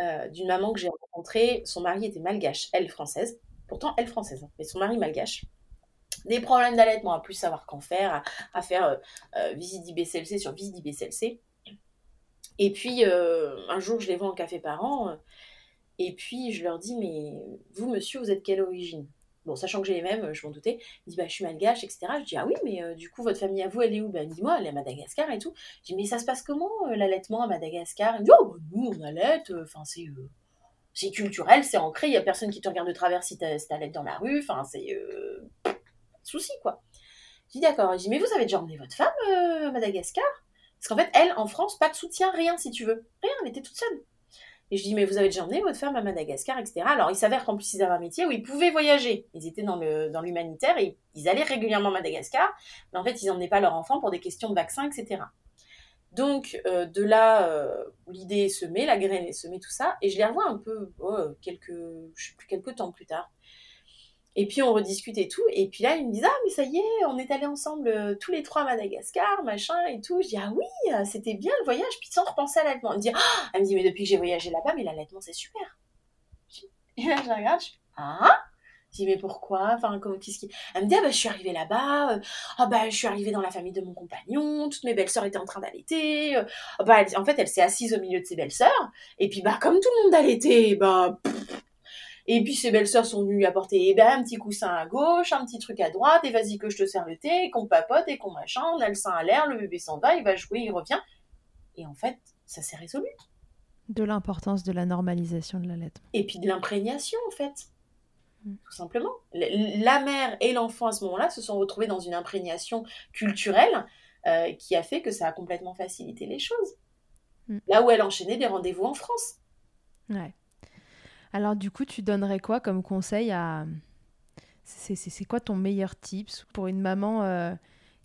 euh, d'une maman que j'ai rencontrée. Son mari était malgache, elle française. Pourtant, elle française, hein, mais son mari malgache. Des problèmes d'allaitement, à plus savoir qu'en faire, à, à faire euh, euh, visite I B C L C sur visite I B C L C. Et puis, euh, un jour, je les vois en café parents. Euh, et puis, je leur dis, mais vous, monsieur, vous êtes quelle origine ? Bon, sachant que j'ai les mêmes, je m'en doutais. Il dit, bah, je suis malgache, et cetera. Je dis, ah oui, mais euh, du coup, votre famille à vous, elle est où ? Ben, dis-moi, elle est à Madagascar et tout. Je dis, mais ça se passe comment, euh, l'allaitement à Madagascar ? Il dit, oh, bah, nous, on allaite, enfin, euh, c'est, euh, c'est culturel, c'est ancré, il n'y a personne qui te regarde de travers si t'allaites dans la rue, enfin, c'est euh, pas de souci, quoi. Je dis, d'accord. Je dis, mais vous avez déjà emmené votre femme euh, à Madagascar ? Parce qu'en fait, elle, en France, pas de soutien, rien, si tu veux. Rien, elle était toute seule. Et je dis, mais vous avez déjà emmené votre femme à Madagascar, et cetera. Alors, il s'avère qu'en plus, ils avaient un métier où ils pouvaient voyager. Ils étaient dans, le, dans l'humanitaire et ils allaient régulièrement à Madagascar. Mais en fait, ils n'emmenaient pas leurs enfants pour des questions de vaccins, et cetera. Donc, euh, de là, euh, l'idée est semée, la graine est semée, tout ça. Et je les revois un peu, oh, quelques, je sais plus, quelques temps plus tard. Et puis, on rediscute et tout. Et puis là, ils me disent, ah, mais ça y est, on est allés ensemble euh, tous les trois à Madagascar, machin et tout. Je dis, ah oui, c'était bien le voyage. Puis sans repenser à l'allaitement. Elle me dit, ah, elle me dit, mais depuis que j'ai voyagé là-bas, mais l'allaitement, c'est super. Et là, je la regarde, je dis, ah, je dis, mais pourquoi ? Enfin, comment, qu'est-ce qui... Elle me dit, ah, bah, je suis arrivée là-bas. Euh, ah, bah, je suis arrivée dans la famille de mon compagnon. Toutes mes belles-sœurs étaient en train d'allaiter. Euh, bah, elle, en fait, elle s'est assise au milieu de ses belles-sœurs. Et puis, bah, comme tout le monde allaitait, bah, pff, et puis, ses belles-sœurs sont venues lui apporter eh ben, un petit coussin à gauche, un petit truc à droite, et vas-y que je te sers le thé, et qu'on papote, et qu'on machin, on a le sein à l'air, le bébé s'en va, il va jouer, il revient. Et en fait, ça s'est résolu. De l'importance de la normalisation de l'allaitement. Et puis de l'imprégnation, en fait. Mmh. Tout simplement. La mère et l'enfant, à ce moment-là, se sont retrouvés dans une imprégnation culturelle euh, qui a fait que ça a complètement facilité les choses. Mmh. Là où elle enchaînait des rendez-vous en France. Ouais. Alors du coup, tu donnerais quoi comme conseil à... C'est, c'est, c'est quoi ton meilleur tips pour une maman euh,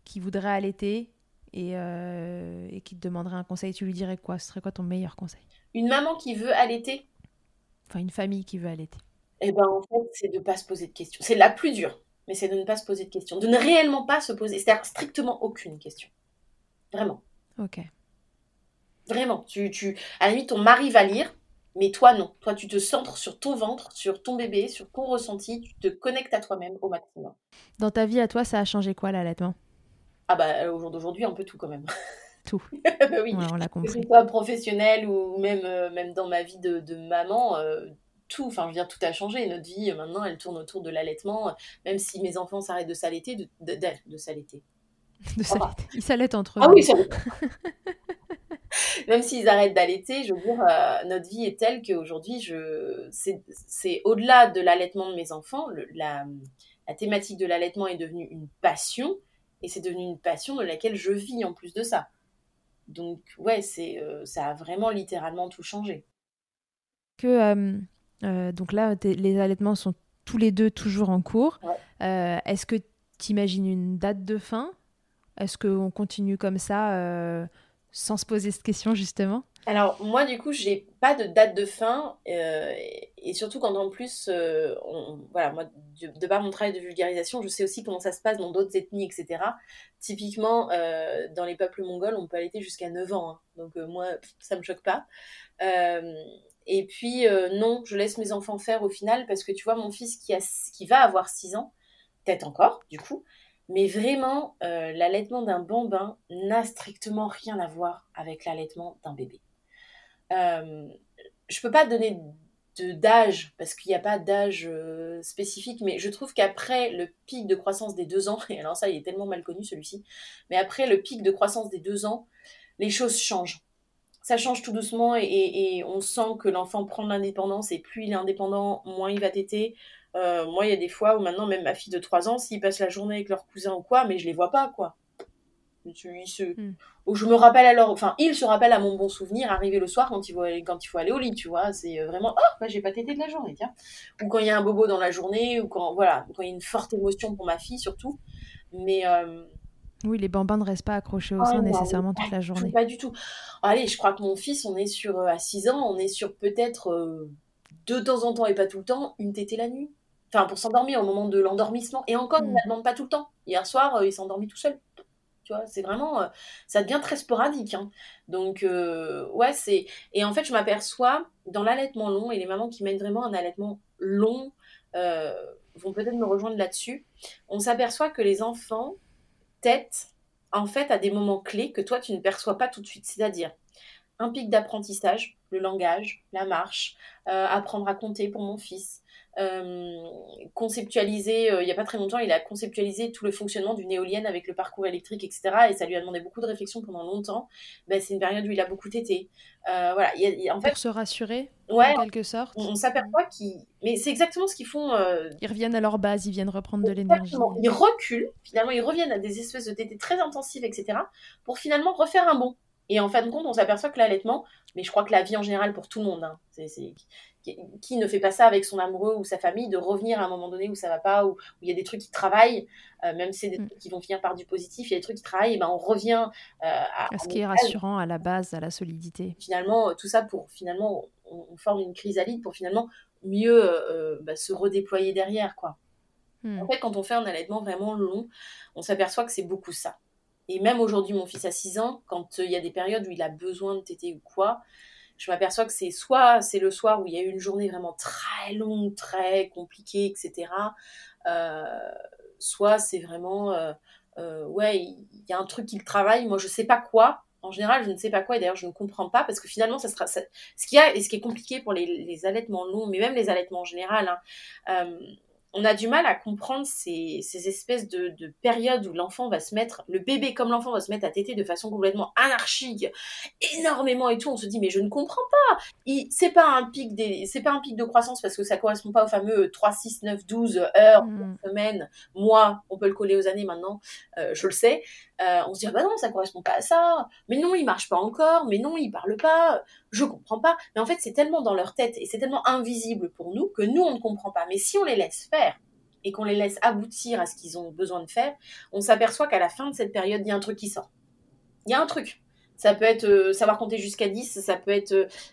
qui voudrait allaiter et, euh, et qui te demanderait un conseil ? Tu lui dirais quoi ? Ce serait quoi ton meilleur conseil ? Une maman qui veut allaiter ? Enfin, une famille qui veut allaiter. Eh ben en fait, c'est de ne pas se poser de questions. C'est la plus dure, mais c'est de ne pas se poser de questions. De ne réellement pas se poser, c'est-à-dire strictement aucune question. Vraiment. Ok. Vraiment. Tu, tu... À la limite, ton mari va lire. Mais toi, non. Toi, tu te centres sur ton ventre, sur ton bébé, sur ton ressenti. Tu te connectes à toi-même au maximum. Dans ta vie, à toi, ça a changé quoi, l'allaitement ? Ah bah, au jour d'aujourd'hui, un peu tout quand même. tout. Bah oui. Ouais, on l'a compris. Que ce soit professionnel ou même, euh, même dans ma vie de, de maman, euh, tout, enfin, je veux dire, tout a changé. Notre vie, maintenant, elle tourne autour de l'allaitement. Même si mes enfants s'arrêtent de s'allaiter, de, de, de, de s'allaiter. De s'allaiter. Enfin, ils s'allaitent entre eux. Ah oui, s'allaitent. Même s'ils arrêtent d'allaiter, je veux dire, euh, notre vie est telle qu'aujourd'hui, je... c'est, c'est au-delà de l'allaitement de mes enfants, le, la, la thématique de l'allaitement est devenue une passion, et c'est devenu une passion de laquelle je vis en plus de ça. Donc, ouais, c'est, euh, ça a vraiment littéralement tout changé. Que, euh, euh, donc là, les allaitements sont tous les deux toujours en cours. Ouais. Euh, est-ce que tu imagines une date de fin ? Est-ce qu'on continue comme ça euh... sans se poser cette question, justement? Alors, moi, du coup, j'ai pas de date de fin. Euh, et surtout quand, en plus, euh, on, voilà, moi, de, de par mon travail de vulgarisation, je sais aussi comment ça se passe dans d'autres ethnies, et cetera. Typiquement, euh, dans les peuples mongols, on peut allaiter jusqu'à neuf ans. Hein. Donc, euh, moi, ça me choque pas. Euh, et puis, euh, non, je laisse mes enfants faire au final parce que, tu vois, mon fils qui, a, qui va avoir six ans, peut-être encore, du coup, mais vraiment, euh, l'allaitement d'un bambin n'a strictement rien à voir avec l'allaitement d'un bébé. Euh, je ne peux pas donner de, d'âge, parce qu'il n'y a pas d'âge euh, spécifique, mais je trouve qu'après le pic de croissance des deux ans, et alors ça, il est tellement mal connu celui-ci, mais après le pic de croissance des deux ans, les choses changent. Ça change tout doucement et, et, et on sent que l'enfant prend de l'indépendance, et plus il est indépendant, moins il va téter. Euh, moi, il y a des fois où maintenant, même ma fille de trois ans, s'ils passent la journée avec leurs cousins ou quoi, mais je les vois pas, quoi. Ils se... mm. Ou je me rappelle alors... Enfin, ils se rappellent à mon bon souvenir, arrivé le soir, quand il faut aller, quand il faut aller au lit, tu vois. C'est vraiment... Oh, bah, j'ai pas tété de la journée, tiens. Ou quand il y a un bobo dans la journée, ou quand... Voilà, quand il y a une forte émotion pour ma fille, surtout. Mais... Euh... Oui, les bambins ne restent pas accrochés au ah, sein non, nécessairement non, toute la journée. Pas du tout. Allez, je crois que mon fils, on est sur... Euh, à six ans, on est sur peut-être... Euh, de temps en temps, et pas tout le temps, une tétée la nuit. Enfin, pour s'endormir au moment de l'endormissement. Et encore, on ne la demande pas tout le temps. Hier soir, euh, il s'est endormi tout seul. Tu vois, c'est vraiment... Euh, ça devient très sporadique. Hein. Donc, euh, ouais, c'est... Et en fait, je m'aperçois, dans l'allaitement long, et les mamans qui mènent vraiment un allaitement long euh, vont peut-être me rejoindre là-dessus, on s'aperçoit que les enfants têtent, en fait, à des moments clés que toi, tu ne perçois pas tout de suite. C'est-à-dire... un pic d'apprentissage, le langage, la marche, euh, apprendre à compter pour mon fils, euh, conceptualiser, euh, il n'y a pas très longtemps, il a conceptualisé tout le fonctionnement d'une éolienne avec le parcours électrique, et cetera. Et ça lui a demandé beaucoup de réflexion pendant longtemps. Ben, c'est une période où il a beaucoup tété. Euh, voilà. Il y a, il y a, en fait, pour se rassurer, ouais, en quelque sorte. On, on s'aperçoit qu'ils... Mais c'est exactement ce qu'ils font. Euh... Ils reviennent à leur base, ils viennent reprendre de l'énergie. Ils reculent, finalement, ils reviennent à des espèces de tété très intensives, et cetera. Pour finalement refaire un bond. Et en fin de compte, on s'aperçoit que l'allaitement, mais je crois que la vie en général pour tout le monde, hein, c'est, c'est, qui, qui ne fait pas ça avec son amoureux ou sa famille, de revenir à un moment donné où ça va pas, où il y a des trucs qui travaillent, euh, même si c'est des trucs qui vont finir par du positif, il y a des trucs qui travaillent, et ben on revient euh, à, à ce qui est rassurant, à la base, à la solidité. Finalement, tout ça pour finalement, on, on forme une chrysalide pour finalement mieux euh, bah, se redéployer derrière, quoi. Hmm. En fait, quand on fait un allaitement vraiment long, on s'aperçoit que c'est beaucoup ça. Et même aujourd'hui, mon fils a six ans, quand il euh, y a des périodes où il a besoin de téter ou quoi, je m'aperçois que c'est soit c'est le soir où il y a eu une journée vraiment très longue, très compliquée, et cetera. Euh, soit c'est vraiment, euh, euh, ouais, il y a un truc qu'il travaille, moi je sais pas quoi. En général, je ne sais pas quoi et d'ailleurs, je ne comprends pas parce que finalement, ça sera, ça, ce qu'il y a et ce qui est compliqué pour les, les allaitements longs, mais même les allaitements en général, hein, euh, on a du mal à comprendre ces, ces espèces de, de périodes où l'enfant va se mettre, le bébé comme l'enfant va se mettre à téter de façon complètement anarchique, énormément et tout. On se dit mais je ne comprends pas. Il, c'est pas un pic des, c'est pas un pic de croissance parce que ça correspond pas au fameux trois, six, neuf, douze heures, mmh. semaines, mois. On peut le coller aux années maintenant, euh, je le sais. Euh, on se dit bah non ça correspond pas à ça. Mais non il marche pas encore. Mais non il parle pas. Je comprends pas. Mais en fait, c'est tellement dans leur tête et c'est tellement invisible pour nous que nous, on ne comprend pas. Mais si on les laisse faire et qu'on les laisse aboutir à ce qu'ils ont besoin de faire, on s'aperçoit qu'à la fin de cette période, il y a un truc qui sort. Il y a un truc. Ça peut être euh, savoir compter jusqu'à dix, ça peut être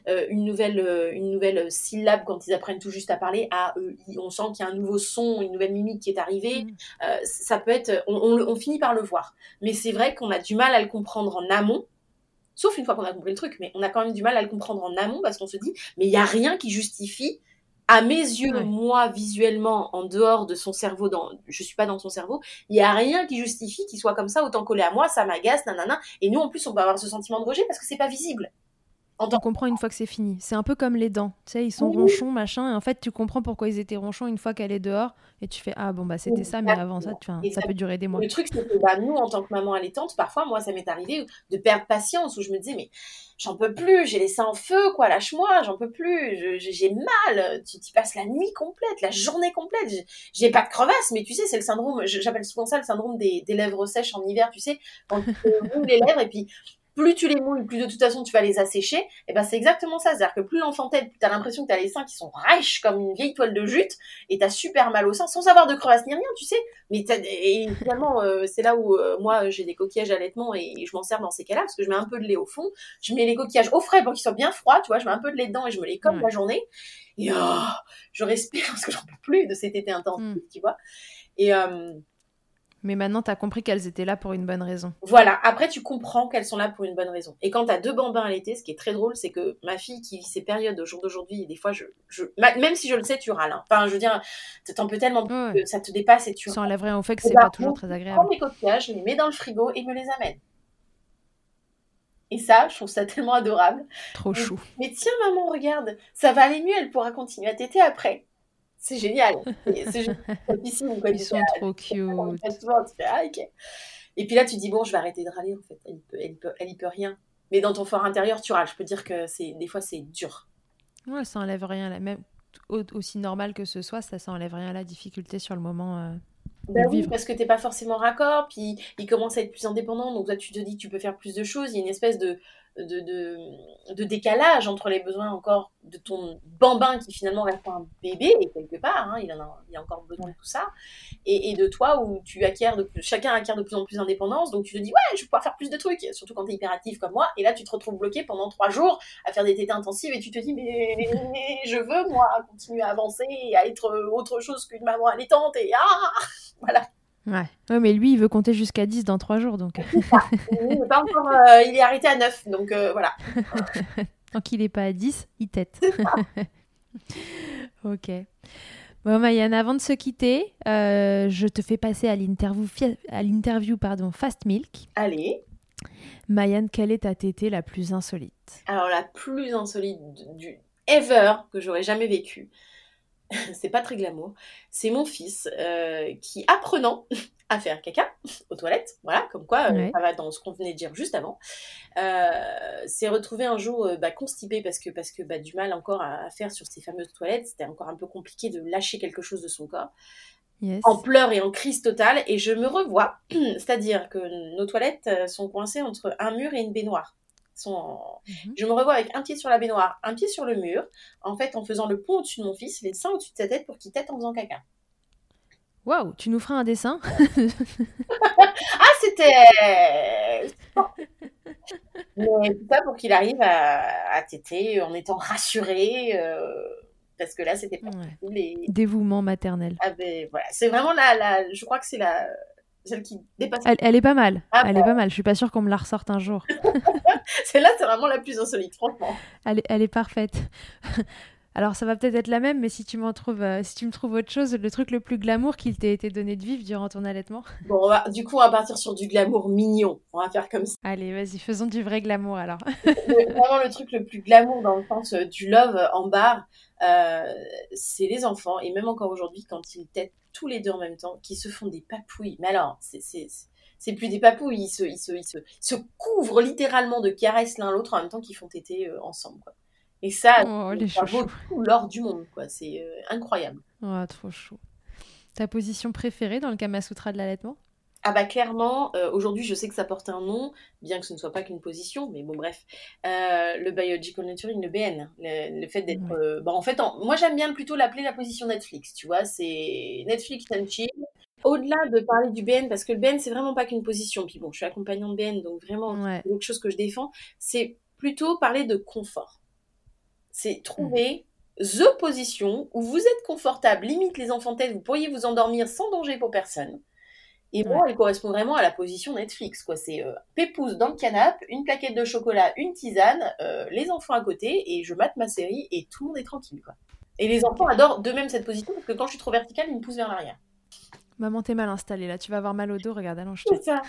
euh, une, nouvelle, euh, une nouvelle syllabe quand ils apprennent tout juste à parler. À, euh, on sent qu'il y a un nouveau son, une nouvelle mimique qui est arrivée. Euh, ça peut être... On, on, on finit par le voir. Mais c'est vrai qu'on a du mal à le comprendre en amont. Sauf une fois qu'on a compris le truc, mais on a quand même du mal à le comprendre en amont parce qu'on se dit mais il n'y a rien qui justifie à mes yeux, ouais. moi, visuellement, en dehors de son cerveau, dans, je suis pas dans son cerveau, il y a rien qui justifie qu'il soit comme ça, autant collé à moi, ça m'agace, nanana. Et nous, en plus, on peut avoir ce sentiment de rejet parce que c'est pas visible. En tant... On comprend une fois que c'est fini. C'est un peu comme les dents. Tu sais, ils sont oui. ronchons, machin. Et en fait, tu comprends pourquoi ils étaient ronchons une fois qu'elle est dehors. Et tu fais, ah bon, bah c'était oui, ça, mais avant ça, tu, hein, ça peut durer des mois. Le truc, c'est que bah, nous, en tant que maman allaitante, parfois, moi, ça m'est arrivé de perdre patience, où je me disais, mais j'en peux plus, j'ai laissé un feu, quoi, lâche-moi, j'en peux plus, je, j'ai mal. Tu t'y passes la nuit complète, la journée complète. J'ai, j'ai pas de crevasse, mais tu sais, c'est le syndrome, j'appelle souvent ça le syndrome des, des lèvres sèches en hiver, tu sais, quand tu moules les lèvres et puis. Plus tu les moules, plus de toute façon tu vas les assécher, et ben c'est exactement ça, c'est-à-dire que plus l'enfant t'aide, plus t'as l'impression que t'as les seins qui sont rêches comme une vieille toile de jute, et t'as super mal au sein, sans avoir de crevasse ni rien, tu sais, mais t'as... et finalement, euh, c'est là où euh, moi j'ai des coquillages allaitement, et, et je m'en sers dans ces cas-là, parce que je mets un peu de lait au fond, je mets les coquillages au frais pour qu'ils soient bien froids, tu vois, je mets un peu de lait dedans, et je me les comme mmh. la journée, et oh, je respire, parce que j'en peux plus de cet été intense, mmh. tu vois, et... Euh... Mais maintenant, tu as compris qu'elles étaient là pour une bonne raison. Voilà. Après, tu comprends qu'elles sont là pour une bonne raison. Et quand tu as deux bambins à l'été, ce qui est très drôle, c'est que ma fille qui vit ces périodes au jour d'aujourd'hui, des fois, je, je... même si je le sais, tu râles. Hein. Enfin, je veux dire, t'en peux tellement ouais. que ça te dépasse et tu râles. Sans la vraie au fait que et c'est bah, pas toujours très agréable. Je prends mes coquillages, je les mets dans le frigo et me les amène. Et ça, je trouve ça tellement adorable. Trop mais, chou. Mais tiens, maman, regarde, ça va aller mieux, elle pourra continuer à téter après. C'est génial. C'est génial. Ici, quoi, ils sont trop cute. Et puis là, tu te dis, bon, je vais arrêter de râler. En fait. Elle n'y peut, elle peut, elle peut rien. Mais dans ton fort intérieur, tu râles. Je peux te dire que c'est, des fois, c'est dur. Ouais, ça n'enlève rien. Là. Même aussi normal que ce soit, ça n'enlève rien à la difficulté sur le moment. Euh... Ben oui, parce que t'es pas forcément raccord, puis il commence à être plus indépendant, donc toi tu te dis que tu peux faire plus de choses, il y a une espèce de, de, de, de décalage entre les besoins encore de ton bambin qui finalement reste un bébé, quelque part, hein, il, en a, il a encore besoin de tout ça, et, et de toi où tu acquiers de plus, chacun acquiert de plus en plus d'indépendance, donc tu te dis ouais, je vais pouvoir faire plus de trucs, surtout quand t'es hyperactif comme moi, et là tu te retrouves bloqué pendant trois jours à faire des tétées intensives, et tu te dis mais, mais, mais je veux moi continuer à avancer et à être autre chose qu'une maman allaitante, et ah voilà. Ouais. Ouais, mais lui, il veut compter jusqu'à dix dans trois jours, donc. Ah, il est pas encore, euh, il est arrêté à neuf, donc euh, voilà. Tant qu'il n'est pas à dix, il tète. Ok. Bon, Mayane, avant de se quitter, euh, je te fais passer à l'interview, fi- à l'interview pardon, Fast Milk. Allez. Mayane, quelle est ta tétée la plus insolite ? Alors, la plus insolite du ever que j'aurais jamais vécu. C'est pas très glamour, c'est mon fils euh, qui, apprenant à faire caca aux toilettes, voilà, comme quoi, euh, ouais. ça va dans ce qu'on venait de dire juste avant, euh, s'est retrouvé un jour euh, bah, constipé parce que, parce que bah, du mal encore à, à faire sur ces fameuses toilettes, c'était encore un peu compliqué de lâcher quelque chose de son corps, yes. en pleurs et en crise totale, et je me revois, c'est-à-dire que nos toilettes sont coincées entre un mur et une baignoire. Sont en... mmh. Je me revois avec un pied sur la baignoire, un pied sur le mur, en fait en faisant le pont au-dessus de mon fils, les seins au-dessus de sa tête pour qu'il tète en faisant caca. Waouh, tu nous feras un dessin. Ah, c'était... Mais tout ça pour qu'il arrive à, à téter en étant rassuré, euh, parce que là c'était pas ouais. cool. Et... Dévouement maternel. Ah ben voilà, c'est vraiment la, la... je crois que c'est la... Celle qui dépasse. Elle, elle est pas mal. Ah elle bah. est pas mal. Je suis pas sûre qu'on me la ressorte un jour. Celle-là, c'est vraiment la plus insolite, franchement. Elle est, elle est parfaite. Alors, ça va peut-être être la même, mais si tu m'en trouves, euh, si tu me trouves autre chose, le truc le plus glamour qu'il t'ait été donné de vivre durant ton allaitement. Bon, bah, du coup, on va partir sur du glamour mignon. On va faire comme ça. Allez, vas-y, faisons du vrai glamour alors. le, vraiment le truc le plus glamour dans le sens euh, du love euh, en bar, euh, c'est les enfants et même encore aujourd'hui quand ils têtent tous les deux en même temps, qui se font des papouilles. Mais alors, c'est, c'est, c'est plus des papouilles, ils se, ils se, ils se, ils se couvrent littéralement de caresses l'un l'autre en même temps qu'ils font téter euh, ensemble, quoi. Et ça, oh, les ça vaut tout l'or du monde, quoi. C'est euh, incroyable. Oh, trop chaud. Ta position préférée dans le Kama Sutra de l'allaitement ? Ah bah clairement, euh, aujourd'hui je sais que ça porte un nom, bien que ce ne soit pas qu'une position, mais bon bref, euh, le biological nurturing, le B N, le, le fait d'être... Ouais. Euh, bon en fait, en, moi j'aime bien plutôt l'appeler la position Netflix, tu vois, c'est Netflix and chill. Au-delà de parler du B N, parce que le B N c'est vraiment pas qu'une position, puis bon, je suis accompagnante B N, donc vraiment, ouais. c'est quelque chose que je défends, c'est plutôt parler de confort. C'est trouver mmh. the position où vous êtes confortable, limite les enfants têtes, vous pourriez vous endormir sans danger pour personne. Et moi, bon, elle correspond vraiment à la position Netflix, quoi. C'est euh, pépouze dans le canapé, une plaquette de chocolat, une tisane, euh, les enfants à côté, et je mate ma série, et tout le monde est tranquille, quoi. Et les enfants adorent d'eux-mêmes cette position parce que quand je suis trop verticale, ils me poussent vers l'arrière. Maman, t'es mal installée là, tu vas avoir mal au dos, regarde, allons je te... C'est ça.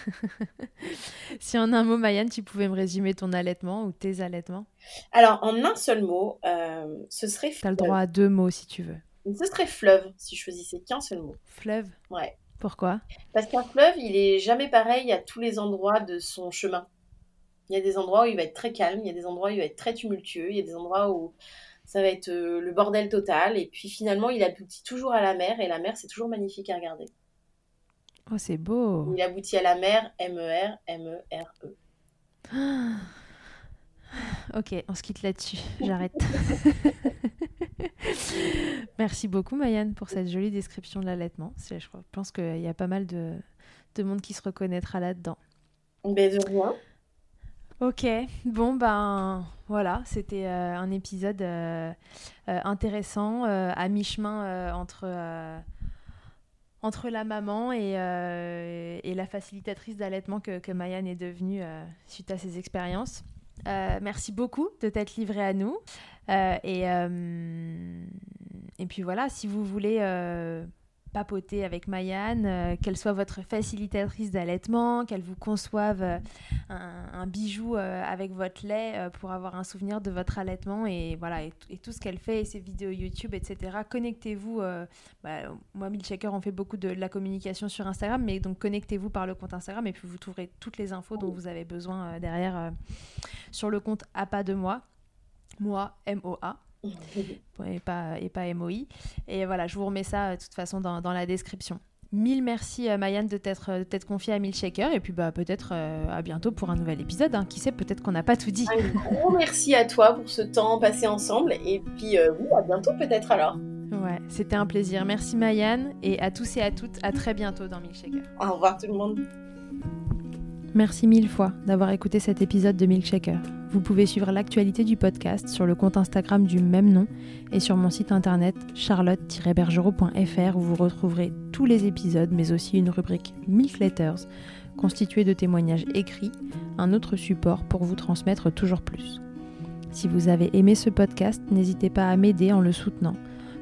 Si en un mot, Mayane, tu pouvais me résumer ton allaitement ou tes allaitements? Alors, en un seul mot, euh, ce serait fleuve. T'as le droit à deux mots si tu veux. Ce serait fleuve, si je choisissais qu'un seul mot. Fleuve? Ouais. Pourquoi? Parce qu'un fleuve, il est jamais pareil à tous les endroits de son chemin. Il y a des endroits où il va être très calme, il y a des endroits où il va être très tumultueux, il y a des endroits où... ça va être euh, le bordel total. Et puis finalement, il aboutit toujours à la mer. Et la mer, c'est toujours magnifique à regarder. Oh, c'est beau. Il aboutit à la mer, M E R M E R E. Ok, on se quitte là-dessus. J'arrête. Merci beaucoup, Mayane, pour cette jolie description de l'allaitement. C'est, je pense qu'il y a pas mal de, de monde qui se reconnaîtra là-dedans. Ben, de rien. Ok, bon ben voilà, c'était euh, un épisode euh, euh, intéressant, euh, à mi-chemin euh, entre, euh, entre la maman et, euh, et la facilitatrice d'allaitement que, que Mayane est devenue euh, suite à ses expériences. Euh, merci beaucoup de t'être livrée à nous. Euh, et, euh, et puis voilà, si vous voulez... Euh, papoter avec Mayane, euh, qu'elle soit votre facilitatrice d'allaitement, qu'elle vous conçoive euh, un, un bijou euh, avec votre lait euh, pour avoir un souvenir de votre allaitement et voilà et, t- et tout ce qu'elle fait et ses vidéos YouTube, et cetera. Connectez-vous. Euh, bah, moi, Milkshaker, on fait beaucoup de, de la communication sur Instagram, mais donc connectez-vous par le compte Instagram et puis vous trouverez toutes les infos dont vous avez besoin euh, derrière euh, sur le compte À Pas De Moi, moi M O A. Et pas, et pas M O I. Et voilà, je vous remets ça de toute façon dans, dans la description. Mille merci Mayane de t'être, de t'être confiée à Milkshaker et puis bah, peut-être euh, à bientôt pour un nouvel épisode. Hein. Qui sait, peut-être qu'on n'a pas tout dit. Un gros merci à toi pour ce temps passé ensemble et puis euh, oui, à bientôt peut-être alors. Ouais, c'était un plaisir. Merci Mayane et à tous et à toutes, à très bientôt dans Milkshaker. Au revoir tout le monde. Merci mille fois d'avoir écouté cet épisode de Milkshaker. Vous pouvez suivre l'actualité du podcast sur le compte Instagram du même nom et sur mon site internet charlotte tiret bergerot point f r où vous retrouverez tous les épisodes mais aussi une rubrique Milk Letters constituée de témoignages écrits, un autre support pour vous transmettre toujours plus. Si vous avez aimé ce podcast, n'hésitez pas à m'aider en le soutenant.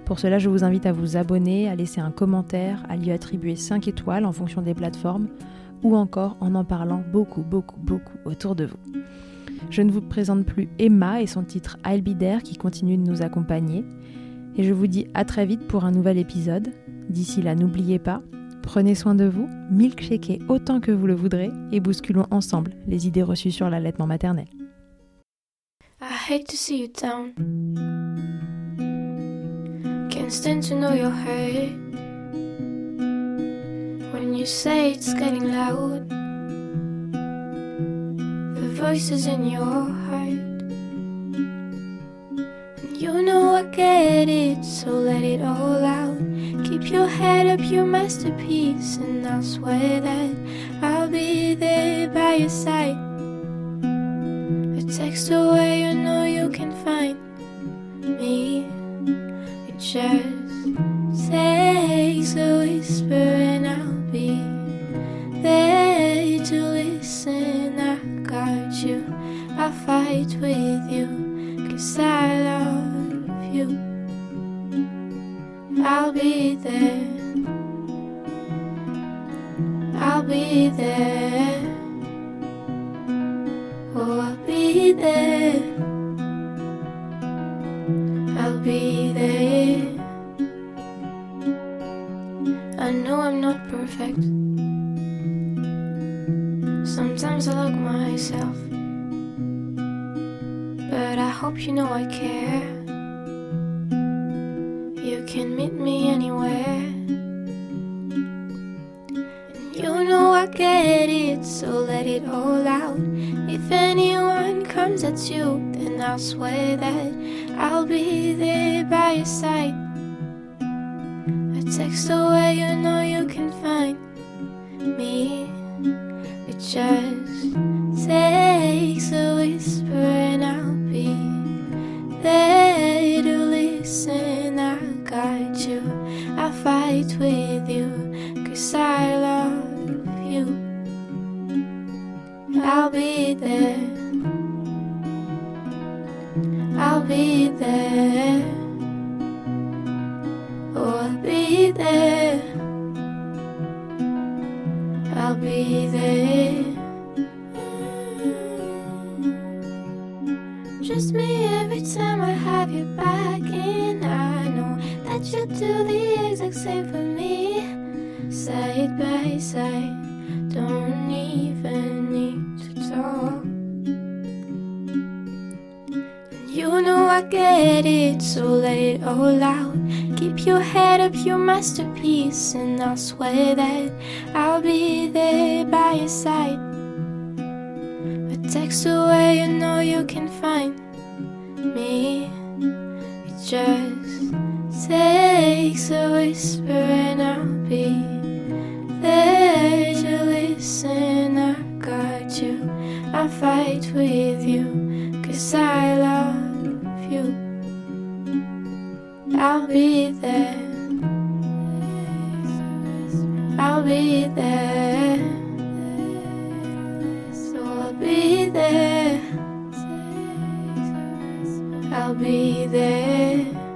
Pour cela, je vous invite à vous abonner, à laisser un commentaire, à lui attribuer cinq étoiles en fonction des plateformes, ou encore en en parlant beaucoup, beaucoup, beaucoup autour de vous. Je ne vous présente plus Emma et son titre I'll Be There qui continue de nous accompagner. Et je vous dis à très vite pour un nouvel épisode. D'ici là, n'oubliez pas, prenez soin de vous, milkshakez autant que vous le voudrez et bousculons ensemble les idées reçues sur l'allaitement maternel. I hate to see you down. Can't stand to know your hurt. When you say it's getting loud, the voices in your heart, and you know I get it, so let it all out. Keep your head up, your masterpiece, and I'll swear that I'll be there by your side. A text away, you know you can find me. It just takes a whisper and I'll be there to listen. I got you, I'll fight with you, 'cause I love you. I'll be there, I'll be there. Oh, I'll be there, I'll be there. I know I'm not perfect. Sometimes I look myself, but I hope you know I care. You can meet me anywhere, and you know I get it, so let it all out. If anyone comes at you, then I'll swear that I'll be there by your side. Text away, you know you can find me. It just takes a whisper and I'll be there to listen. I got you, I'll fight with you, 'cause I love you. I'll be there, I'll be there. Trust me every time I have you back, and I know that you'll do the exact same for me. Side by side, don't even need to talk. You know I get it, so let it all out. Keep your head up, your masterpiece, and I'll swear that I'll be there by your side. A text away, you know you can find me. It just takes a whisper and I'll be there to listen. I got you, I'll fight with you, 'cause I love you. I'll be there, I'll be there, so I'll be there, I'll be there.